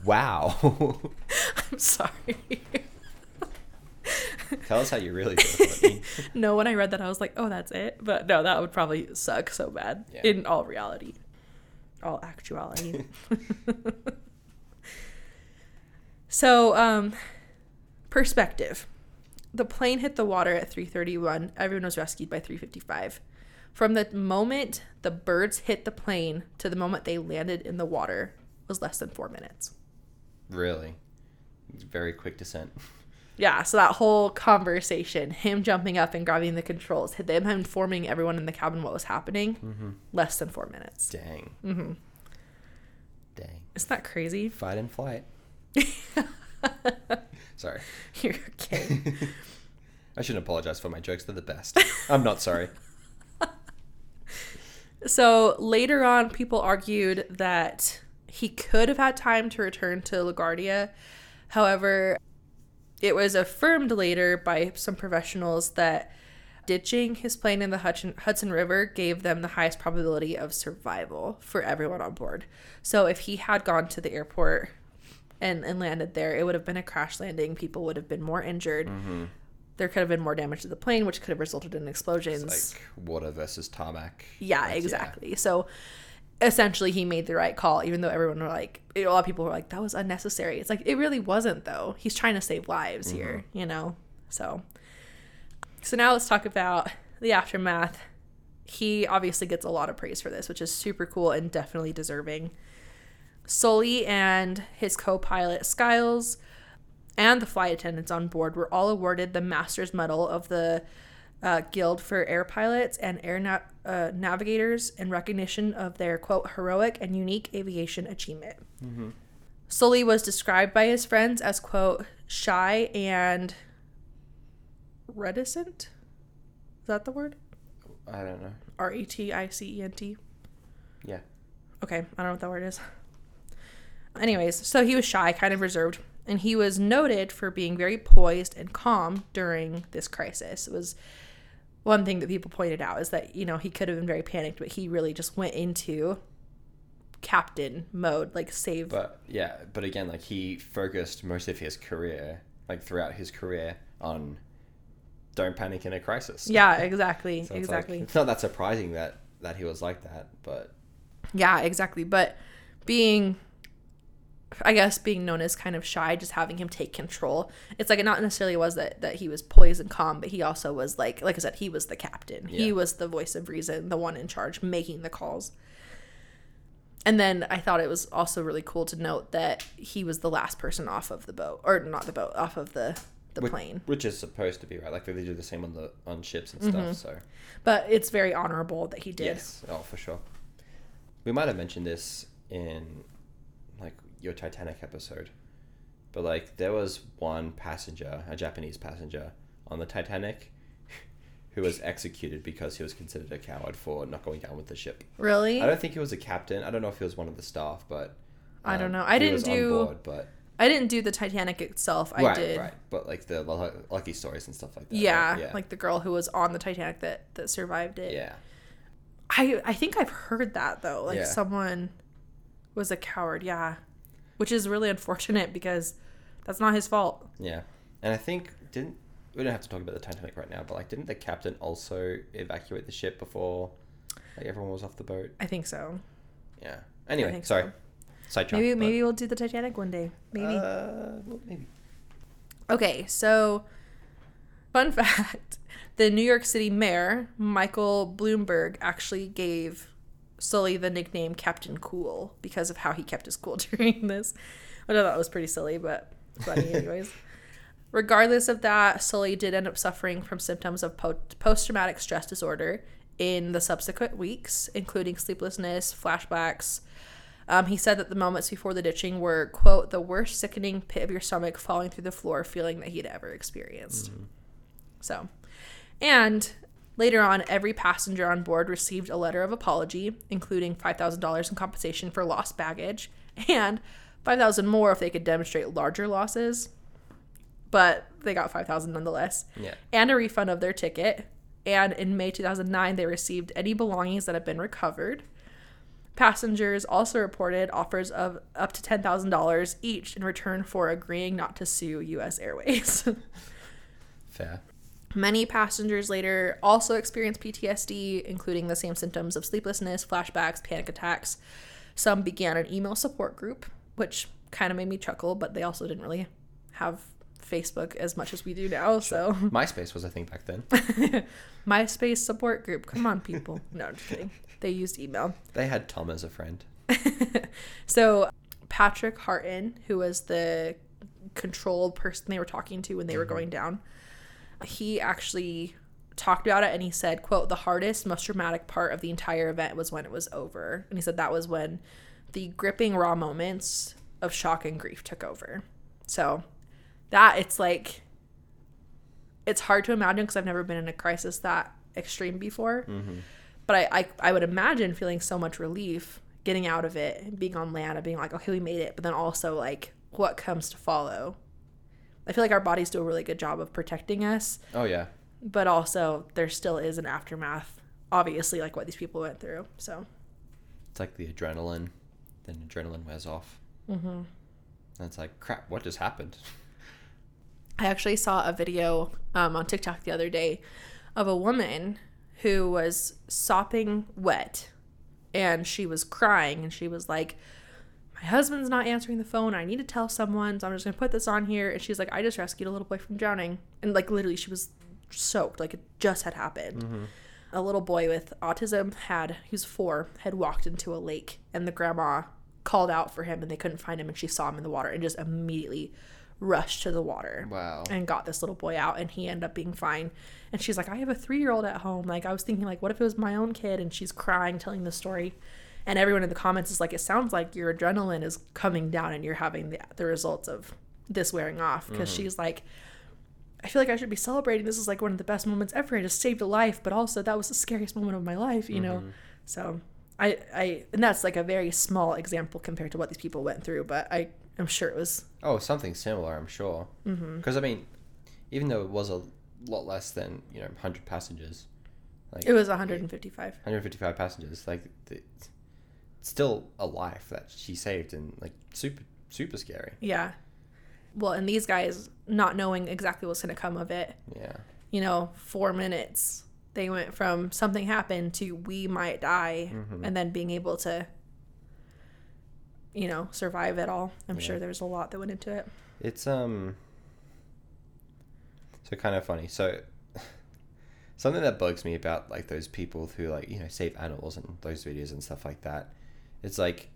Wow. I'm sorry. Tell us how you really feel about me. No, when I read that, I was like, oh, that's it. But no, that would probably suck so bad in all reality. All actuality. So, perspective. The plane hit the water at 3:31. Everyone was rescued by 3:55. From the moment the birds hit the plane to the moment they landed in the water was less than 4 minutes. Really? Very quick descent. Yeah, so that whole conversation, him jumping up and grabbing the controls, him informing everyone in the cabin what was happening, mm-hmm. less than 4 minutes. Dang. Mm-hmm. Dang. Isn't that crazy? Fight and flight. Sorry. You're okay. I shouldn't apologize for my jokes. They're the best. I'm not sorry. So later on, people argued that he could have had time to return to LaGuardia. However, it was affirmed later by some professionals that ditching his plane in the Hudson River gave them the highest probability of survival for everyone on board. So if he had gone to the airport and landed there, it would have been a crash landing. People would have been more injured. Mm-hmm. There could have been more damage to the plane, which could have resulted in explosions. It's like water versus tarmac. Yeah, exactly. Yeah. So essentially, he made the right call, even though everyone were like, a lot of people were like, that was unnecessary. It's like, it really wasn't, though. He's trying to save lives mm-hmm. here, So now let's talk about the aftermath. He obviously gets a lot of praise for this, which is super cool and definitely deserving. Sully and his co-pilot Skiles and the flight attendants on board were all awarded the Master's Medal of the Guild for Air Pilots and Air Navigators in recognition of their, quote, heroic and unique aviation achievement. Mm-hmm. Sully was described by his friends as, quote, shy and reticent. Is that the word? I don't know. reticent. Yeah. Okay, I don't know what that word is. Anyways, so he was shy, kind of reserved, and he was noted for being very poised and calm during this crisis. It was one thing that people pointed out is that, he could have been very panicked, but he really just went into captain mode, like save. But again, like he focused most of his career, like throughout his career, on don't panic in a crisis. Yeah, exactly. So exactly. It's not that surprising that he was like that, but. Yeah, exactly. But being known as kind of shy, just having him take control. It's like it not necessarily was that he was poised and calm, but he also was like I said, he was the captain. Yeah. He was the voice of reason, the one in charge, making the calls. And then I thought it was also really cool to note that he was the last person off of the boat, or not the boat, off of the plane. Which is supposed to be, right? Like they do the same on ships and stuff, mm-hmm. so. But it's very honorable that he did. Yes, oh, for sure. We might have mentioned this in your Titanic episode, but like there was one passenger, a Japanese passenger on the Titanic, who was executed because he was considered a coward for not going down with the ship. Really? I don't think he was a captain. I don't know if he was one of the staff, but I don't know. I didn't do the Titanic itself. I did. But like the lucky stories and stuff like that. Yeah, right? Yeah. Like the girl who was on the Titanic that survived it. Yeah. I think I've heard that though. Like someone was a coward. Yeah. Which is really unfortunate because that's not his fault. Yeah. And I think we don't have to talk about the Titanic right now, but like didn't the captain also evacuate the ship before like everyone was off the boat? I think so. Yeah. Anyway, sorry. So. Sidetracked, maybe we'll do the Titanic one day. Maybe. Maybe. Okay, so fun fact, the New York City mayor, Michael Bloomberg, actually gave Sully the nickname Captain Cool because of how he kept his cool during this. I thought that was pretty silly, but funny anyways. Regardless of that, Sully did end up suffering from symptoms of post-traumatic stress disorder in the subsequent weeks, including sleeplessness, flashbacks. He said that the moments before the ditching were, quote, the worst sickening pit of your stomach falling through the floor feeling that he'd ever experienced. Mm-hmm. So, and later on, every passenger on board received a letter of apology, including $5,000 in compensation for lost baggage and $5,000 more if they could demonstrate larger losses. But they got $5,000 nonetheless. Yeah. And a refund of their ticket. And in May 2009, they received any belongings that had been recovered. Passengers also reported offers of up to $10,000 each in return for agreeing not to sue U.S. Airways. Fair. Many passengers later also experienced PTSD, including the same symptoms of sleeplessness, flashbacks, panic attacks. Some began an email support group, which kind of made me chuckle, but they also didn't really have Facebook as much as we do now. Sure. So MySpace was a thing back then. MySpace support group. Come on, people. No, I'm just kidding. They used email. They had Tom as a friend. So Patrick Harton, who was the control person they were talking to when they were going down, he actually talked about it and he said, quote, the hardest, most dramatic part of the entire event was when it was over. And he said that was when the gripping raw moments of shock and grief took over. So that it's like, it's hard to imagine because I've never been in a crisis that extreme before. Mm-hmm. But I would imagine feeling so much relief getting out of it and being on land and being like, okay, we made it. But then also like what comes to follow. I feel like our bodies do a really good job of protecting us. Oh, yeah. But also there still is an aftermath, obviously, like what these people went through. So it's like the adrenaline. Then adrenaline wears off. Mm-hmm. And it's like, crap, what just happened? I actually saw a video on TikTok the other day of a woman who was sopping wet and she was crying and she was like, my husband's not answering the phone. I need to tell someone. So I'm just going to put this on here. And she's like, I just rescued a little boy from drowning. And like literally she was soaked. Like it just had happened. Mm-hmm. A little boy with autism who's 4, had walked into a lake and the grandma called out for him and they couldn't find him. And she saw him in the water and just immediately rushed to the water. Wow. And got this little boy out and he ended up being fine. And she's like, I have a 3-year-old at home. Like I was thinking like, what if it was my own kid? And she's crying, telling the story. And everyone in the comments is like, it sounds like your adrenaline is coming down and you're having the results of this wearing off. Because mm-hmm. she's like, I feel like I should be celebrating. This is like one of the best moments ever. I just saved a life, but also that was the scariest moment of my life, you mm-hmm. know? So and that's like a very small example compared to what these people went through, but I'm sure it was... Oh, something similar, I'm sure. Because, mm-hmm. I mean, even though it was a lot less than, 100 passengers... Like, it was 155. 155 passengers. Like, it's still a life that she saved and, like, super, super scary. Yeah. Well, and these guys not knowing exactly what's going to come of it. Yeah. 4 minutes. They went from something happened to we might die mm-hmm. and then being able to... survive at all. I'm sure there's a lot that went into it. It's so kind of funny. So something that bugs me about like those people who like, save animals and those videos and stuff like that. It's like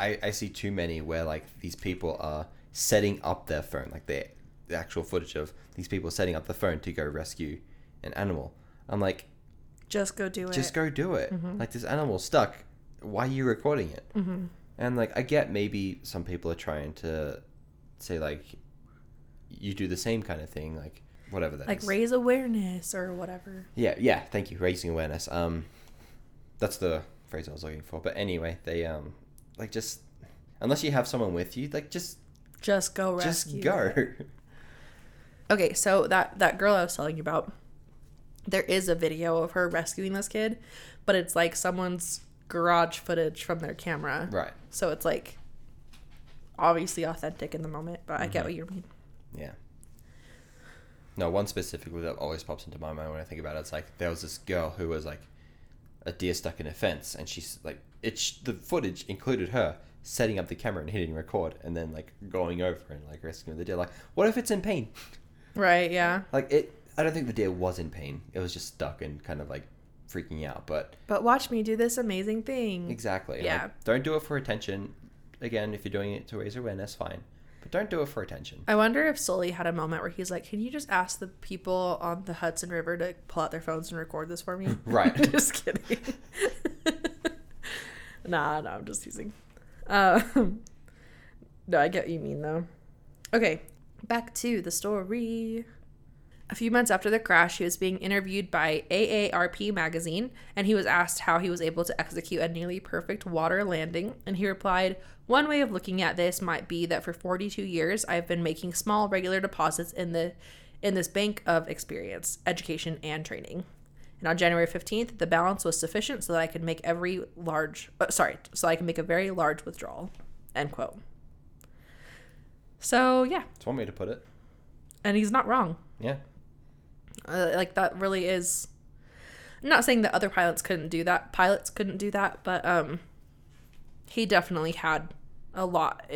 I see too many where like these people are setting up their phone, like the actual footage of these people setting up the phone to go rescue an animal. I'm like, just go do it. Mm-hmm. Like this animal's stuck. Why are you recording it? Mm-hmm. And, like, I get maybe some people are trying to say, like, you do the same kind of thing, like, whatever that is. Like, raise awareness or whatever. Yeah, thank you, raising awareness. That's the phrase I was looking for. But anyway, they, like, just, unless you have someone with you, like, just go rescue. Just go. Okay, so that girl I was telling you about, there is a video of her rescuing this kid, but it's, like, someone's garage footage from their camera. Right. So it's, like, obviously authentic in the moment, but I get what you mean. Yeah. No, one specifically that always pops into my mind when I think about it, it's, like, there was this girl who was, like, a deer stuck in a fence, and she's, like, the footage included her setting up the camera and hitting record and then, like, going over and, like, rescuing the deer. Like, what if it's in pain? Right, yeah. Like, I don't think the deer was in pain. It was just stuck and kind of, like, freaking out, but watch me do this amazing thing. Exactly. Yeah. Like, don't do it for attention. Again, if you're doing it to raise awareness, fine. But don't do it for attention. I wonder if Sully had a moment where he's like, can you just ask the people on the Hudson River to pull out their phones and record this for me? Right. Just kidding. No, I'm just teasing. No, I get what you mean, though. Okay, back to the story. A few months after the crash, he was being interviewed by AARP magazine, and he was asked how he was able to execute a nearly perfect water landing, and he replied, "One way of looking at this might be that for 42 years, I've been making small regular deposits in this bank of experience, education, and training. And on January 15th, the balance was sufficient so that I could make a very large withdrawal." End quote. So, yeah. That's one way to put it. And he's not wrong. Yeah. Like, that really is. I'm not saying that other pilots couldn't do that. But he definitely had a lot,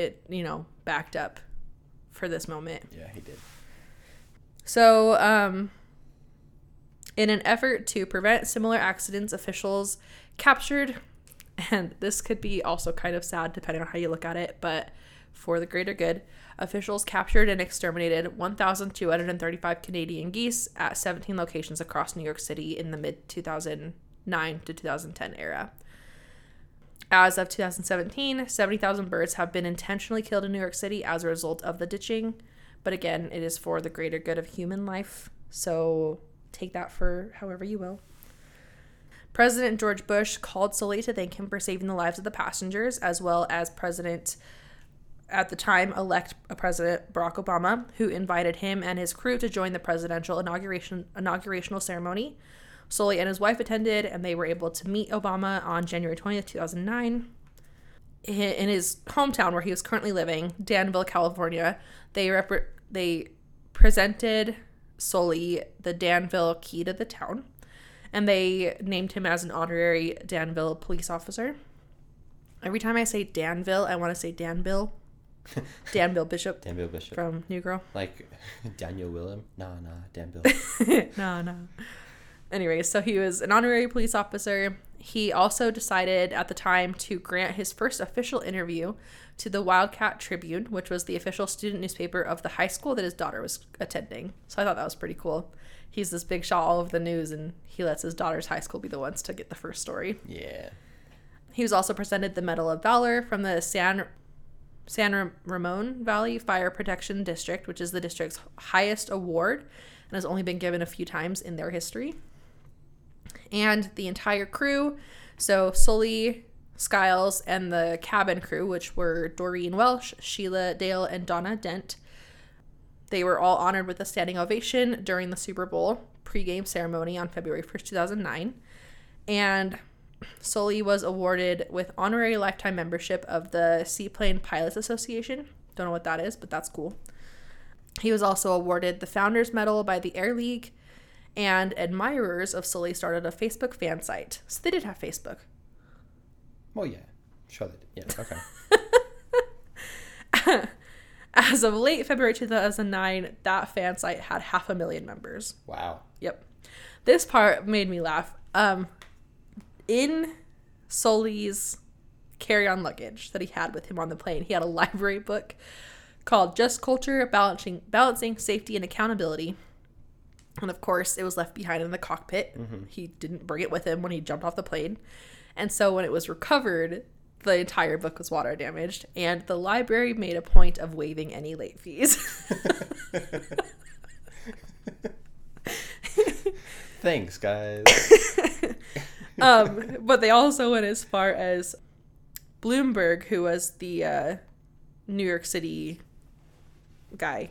backed up for this moment. Yeah, he did. So, in an effort to prevent similar accidents, officials captured, and this could be also kind of sad depending on how you look at it, but for the greater good, officials captured and exterminated 1,235 Canadian geese at 17 locations across New York City in the mid-2009 to 2010 era. As of 2017, 70,000 birds have been intentionally killed in New York City as a result of the ditching. But again, it is for the greater good of human life, so take that for however you will. President George Bush called Sully to thank him for saving the lives of the passengers, as well as President, at the time, elect President Barack Obama, who invited him and his crew to join the presidential inaugurational ceremony. Sully and his wife attended, and they were able to meet Obama on January 20th, 2009. In his hometown where he was currently living, Danville, California, they presented Sully the Danville key to the town, and they named him as an honorary Danville police officer. Every time I say Danville, I want to say Danville. Danville Bishop. From New Girl. Like Daniel Willem? No, Danville. No. Anyway, so he was an honorary police officer. He also decided at the time to grant his first official interview to the Wildcat Tribune, which was the official student newspaper of the high school that his daughter was attending. So I thought that was pretty cool. He's this big shot all over the news, and he lets his daughter's high school be the ones to get the first story. Yeah. He was also presented the Medal of Valor from the San Ramon Valley Fire Protection District, which is the district's highest award and has only been given a few times in their history. And the entire crew, so Sully, Skiles, and the cabin crew, which were Doreen Welsh, Sheila Dale, and Donna Dent, they were all honored with a standing ovation during the Super Bowl pregame ceremony on February 1st, 2009. And Sully was awarded with honorary lifetime membership of the Seaplane Pilots Association. Don't know what that is, but that's cool. He was also awarded the Founders Medal by the Air League, and admirers of Sully started a Facebook fan site. So they did have Facebook. Well, yeah. Sure they did. Yeah, okay. As of late February 2009, that fan site had 500,000 members. Wow. Yep. This part made me laugh. In Sully's carry-on luggage that he had with him on the plane, he had a library book called Just Culture, Balancing Safety and Accountability. And, of course, it was left behind in the cockpit. Mm-hmm. He didn't bring it with him when he jumped off the plane. And so when it was recovered, The entire book was water damaged, and the library made a point of waiving any late fees. Thanks, guys. But they also went as far as Bloomberg, who was the New York City guy.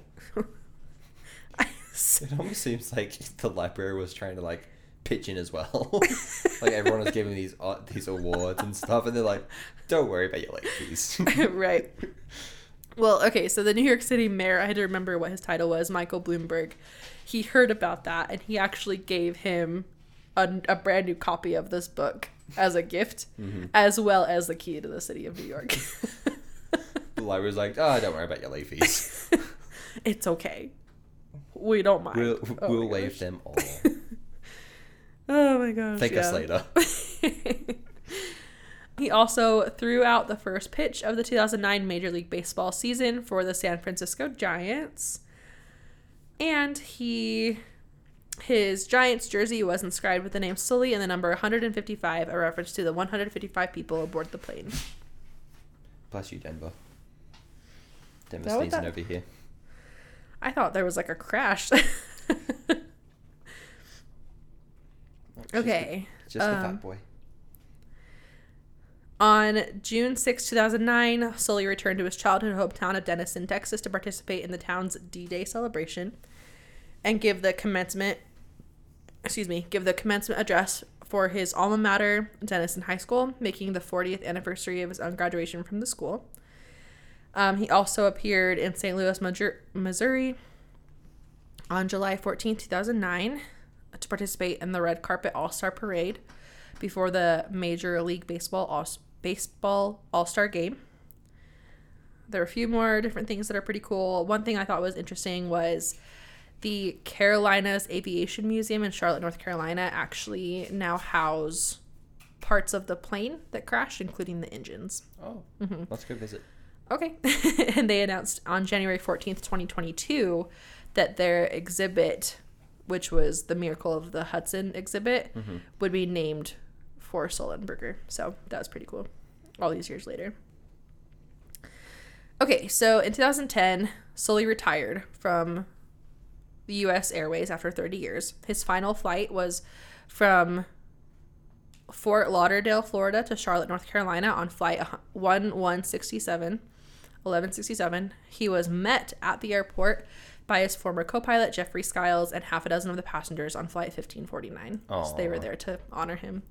It almost seems like the library was trying to, like, pitch in as well. Like, everyone was giving these awards and stuff, and they're like, don't worry about your late fees. Right. Well, okay, so the New York City mayor, I had to remember what his title was, Michael Bloomberg, he heard about that, and he actually gave him a brand new copy of this book as a gift, mm-hmm. as well as the key to the city of New York. The library's like, oh, don't worry about your late fees. It's okay. We don't mind. We'll waive them all. Oh my gosh. Thank us later. He also threw out the first pitch of the 2009 Major League Baseball season for the San Francisco Giants. And his Giants jersey was inscribed with the name Sully and the number 155, a reference to the 155 people aboard the plane. Bless you, Denver. Denver's sneezing over here. I thought there was like a crash. Okay. Just the fat boy. On June 6, 2009, Sully returned to his childhood hometown of Denison, Texas, to participate in the town's D-Day celebration and give the commencement address for his alma mater, Denison High School, making the 40th anniversary of his own graduation from the school. He also appeared in St. Louis, Missouri on July 14, 2009, to participate in the Red Carpet All-Star Parade before the Major League Baseball All-Star Game. There are a few more different things that are pretty cool. One thing I thought was interesting was the Carolinas Aviation Museum in Charlotte, North Carolina, actually now house parts of the plane that crashed, including the engines. Oh, mm-hmm. Let's go visit. Okay. And they announced on January 14th, 2022, that their exhibit, which was the Miracle of the Hudson exhibit, mm-hmm. would be named for Sullenberger. So that was pretty cool, all these years later. Okay, so in 2010, Sully retired from the U.S. Airways after 30 years. His final flight was from Fort Lauderdale, Florida to Charlotte, North Carolina on flight 1167. He was met at the airport by his former co-pilot, Jeffrey Skiles, and half a dozen of the passengers on flight 1549. Aww. So they were there to honor him.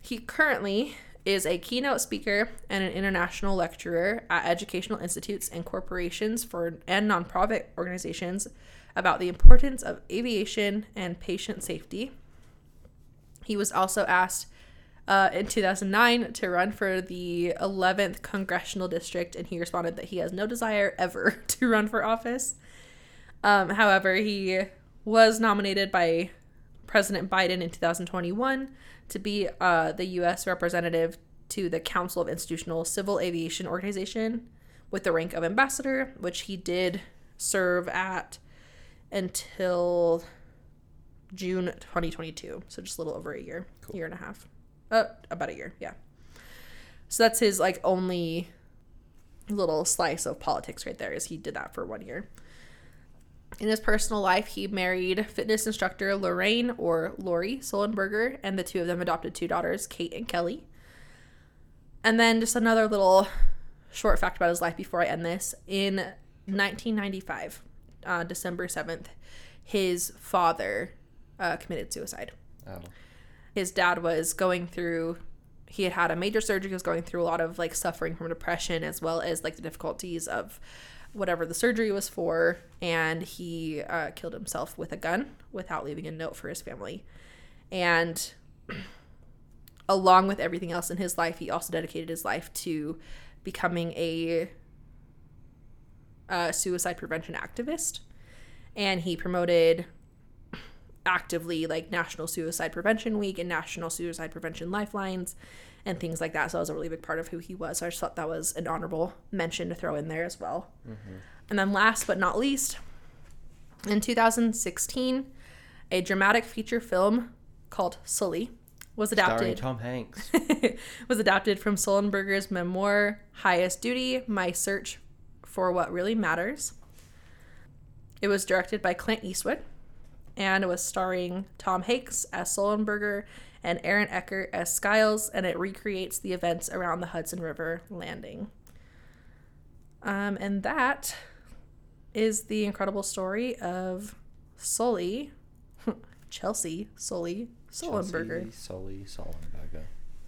He currently is a keynote speaker and an international lecturer at educational institutes and corporations and nonprofit organizations about the importance of aviation and patient safety. He was also asked in 2009 to run for the 11th Congressional District, and he responded that he has no desire ever to run for office. However, he was nominated by President Biden in 2021 to be the U.S. representative to the Council of International Civil Aviation Organization with the rank of ambassador, which he did serve at until June 2022. So just a little over a year, cool. Year and a half, about a year. Yeah. So that's his like only little slice of politics right there is he did that for 1 year. In his personal life, he married fitness instructor Lorraine or Lori Sullenberger, and the two of them adopted two daughters, Kate and Kelly. And then just another little short fact about his life before I end this. In 1995, December 7th, his father committed suicide. Oh. His dad was going through, he had had a major surgery, he was going through a lot of like suffering from depression as well as like the difficulties of whatever the surgery was for, and he killed himself with a gun without leaving a note for his family. And along with everything else in his life, he also dedicated his life to becoming a suicide prevention activist. And he promoted actively like National Suicide Prevention Week and National Suicide Prevention Lifelines and things like that. So that was a really big part of who he was. So I just thought that was an honorable mention to throw in there as well. Mm-hmm. And then last but not least, in 2016, a dramatic feature film called Sully was adapted. Starring Tom Hanks. Was adapted from Sullenberger's memoir, Highest Duty, My Search for What Really Matters. It was directed by Clint Eastwood, and it was starring Tom Hanks as Sullenberger and Aaron Eckhart as Skiles, and it recreates the events around the Hudson River landing. And that is the incredible story of Sullenberger. Sully Sullenberger.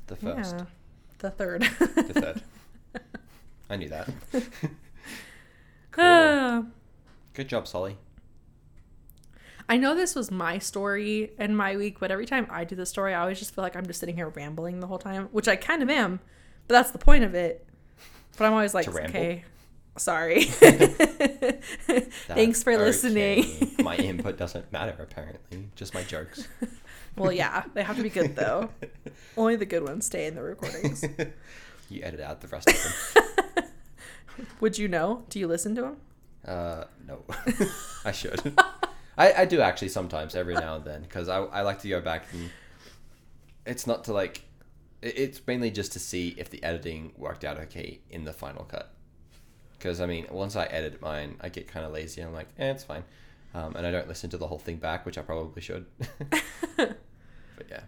The first. Yeah, the third. I knew that. Cool. Good job, Sully. I know this was my story and my week, but every time I do this story, I always just feel like I'm just sitting here rambling the whole time, which I kind of am, but that's the point of it. But I'm always like, okay, sorry. Thanks for listening. My input doesn't matter, apparently. Just my jokes. Well, yeah. They have to be good, though. Only the good ones stay in the recordings. You edit out the rest of them. Would you know? Do you listen to them? No. I should. I do actually sometimes, every now and then, because I like to go back and it's not to like... It's mainly just to see if the editing worked out okay in the final cut. Because, I mean, once I edit mine, I get kind of lazy. And I'm like, it's fine. And I don't listen to the whole thing back, which I probably should. But yeah.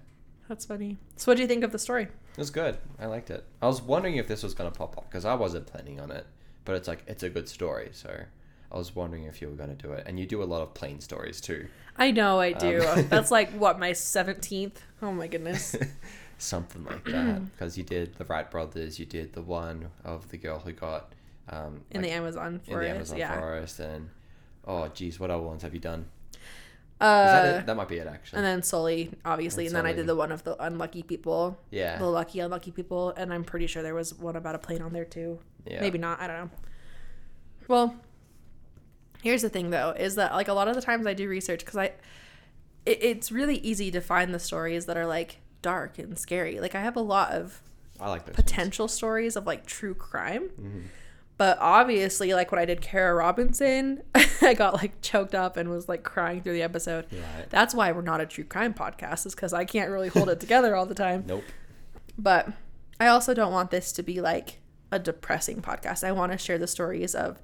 That's funny. So what do you think of the story? It was good. I liked it. I was wondering if this was going to pop up because I wasn't planning on it. But it's like, it's a good story. So I was wondering if you were going to do it. And you do a lot of plane stories too. I know I do. That's like, what, my 17th? Oh my goodness. Something like that, because you did the Wright brothers, you did the one of the girl who got in like, the Amazon forest, forest, and oh geez, what other ones have you done? That might be it actually. And then Sully, obviously, and then I did the one of the unlucky people, the lucky unlucky people, and I'm pretty sure there was one about a plane on there too. Yeah, maybe not. I don't know. Well, here's the thing though, is that like a lot of the times I do research because it's really easy to find the stories that are like dark and scary. Like I have a lot of potential stories of like true crime, but obviously like when I did Kara Robinson, I got like choked up and was like crying through the episode. Right. That's why we're not a true crime podcast, is because I can't really hold it together all the time. Nope. But I also don't want this to be like a depressing podcast. I want to share the stories of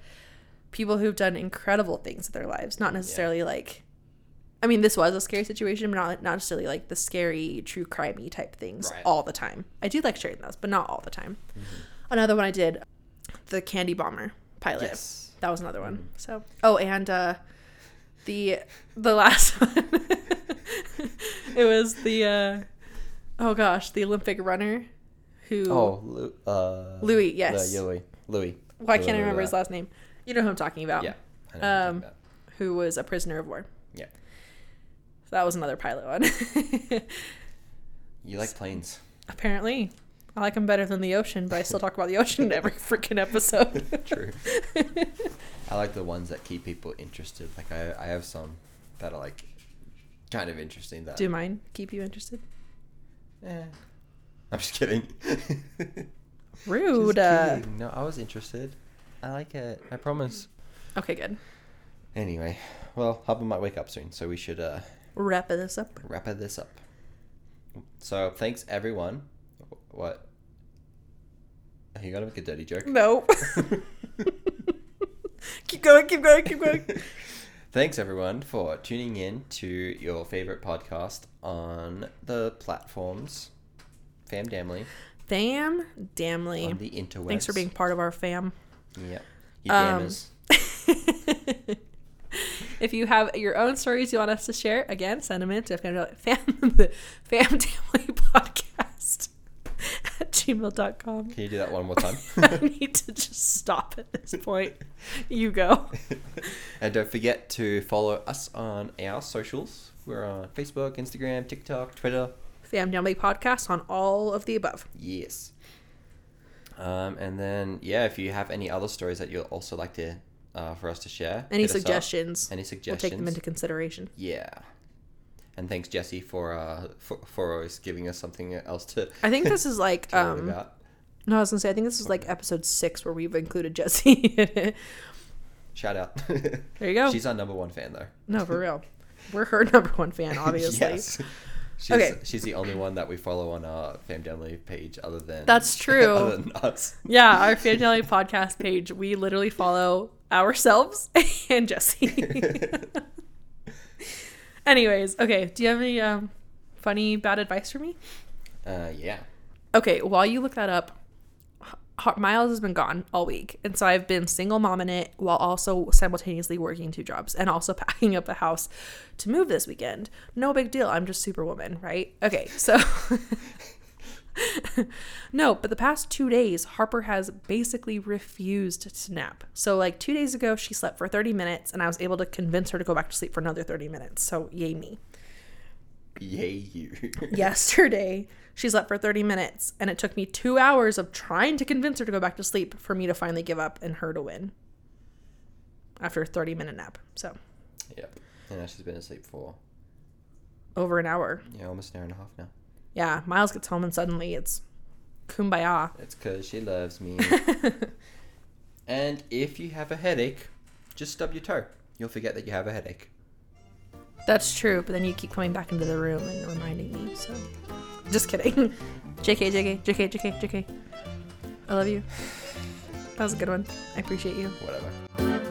people who've done incredible things in their lives, not necessarily like. I mean, this was a scary situation, but not necessarily like the scary, true crimey type things all the time. I do like sharing those, but not all the time. Another one I did, the Candy Bomber pilot. Yes. That was another one. So, and the last one, it was the the Olympic runner who Louis. Yes, Louis. Well, I can't remember his last name. You know who I'm talking about? Yeah, I know who I'm talking about. Who was a prisoner of war. Yeah. That was another pilot one. You like planes. Apparently. I like them better than the ocean, but I still talk about the ocean in every freaking episode. True. I like the ones that keep people interested. Like I have some that are like kind of interesting. That do mine keep you interested? Yeah. I'm just kidding. Rude. Just kidding. No, I was interested. I like it. I promise. Okay, good. Anyway, well, Hubba might wake up soon, so we should... Wrap this up. So, thanks everyone. What? Are you gonna make a dirty joke? No. Keep going. Thanks everyone for tuning in to your favorite podcast on the platforms. Fam Damley. On the interwebs. Thanks for being part of our fam. Yeah. You dammers. If you have your own stories you want us to share, again, send them in to famdamlypodcast@gmail.com. Can you do that one more time? I need to just stop at this point. You go. And don't forget to follow us on our socials. We're on Facebook, Instagram, TikTok, Twitter. Famdamly Podcast on all of the above. Yes. And then, yeah, if you have any other stories that you'll also like to for us to share. Any suggestions? We'll take them into consideration. Yeah. And thanks, Jesse, for always giving us something else to... I think this is like... No, I was going to say, I think this is like episode 6 where we've included Jesse in it. Shout out. There you go. She's our number one fan, though. No, for real. We're her number one fan, obviously. Yes. She's the only one that we follow on our Family page other than... That's true. Other than us. Yeah, our Family podcast page, we literally follow ourselves and Jesse. Anyways, okay, do you have any funny bad advice for me? Yeah. Okay, while you look that up, Myles has been gone all week, and so I've been single momming it while also simultaneously working two jobs and also packing up the house to move this weekend. No big deal. I'm just superwoman, right? Okay, so no, but the past 2 days Harper has basically refused to nap. So like 2 days ago she slept for 30 minutes and I was able to convince her to go back to sleep for another 30 minutes. So yay me. Yay you. Yesterday she slept for 30 minutes and it took me 2 hours of trying to convince her to go back to sleep for me to finally give up and her to win after a 30-minute nap. So yep. And now she's been asleep for over an hour. Yeah, almost an hour and a half now. Yeah, Myles gets home and suddenly it's kumbaya. It's because she loves me. And if you have a headache, just stub your toe. You'll forget that you have a headache. That's true, but then you keep coming back into the room and reminding me, so... Just kidding. JK. I love you. That was a good one. I appreciate you. Whatever.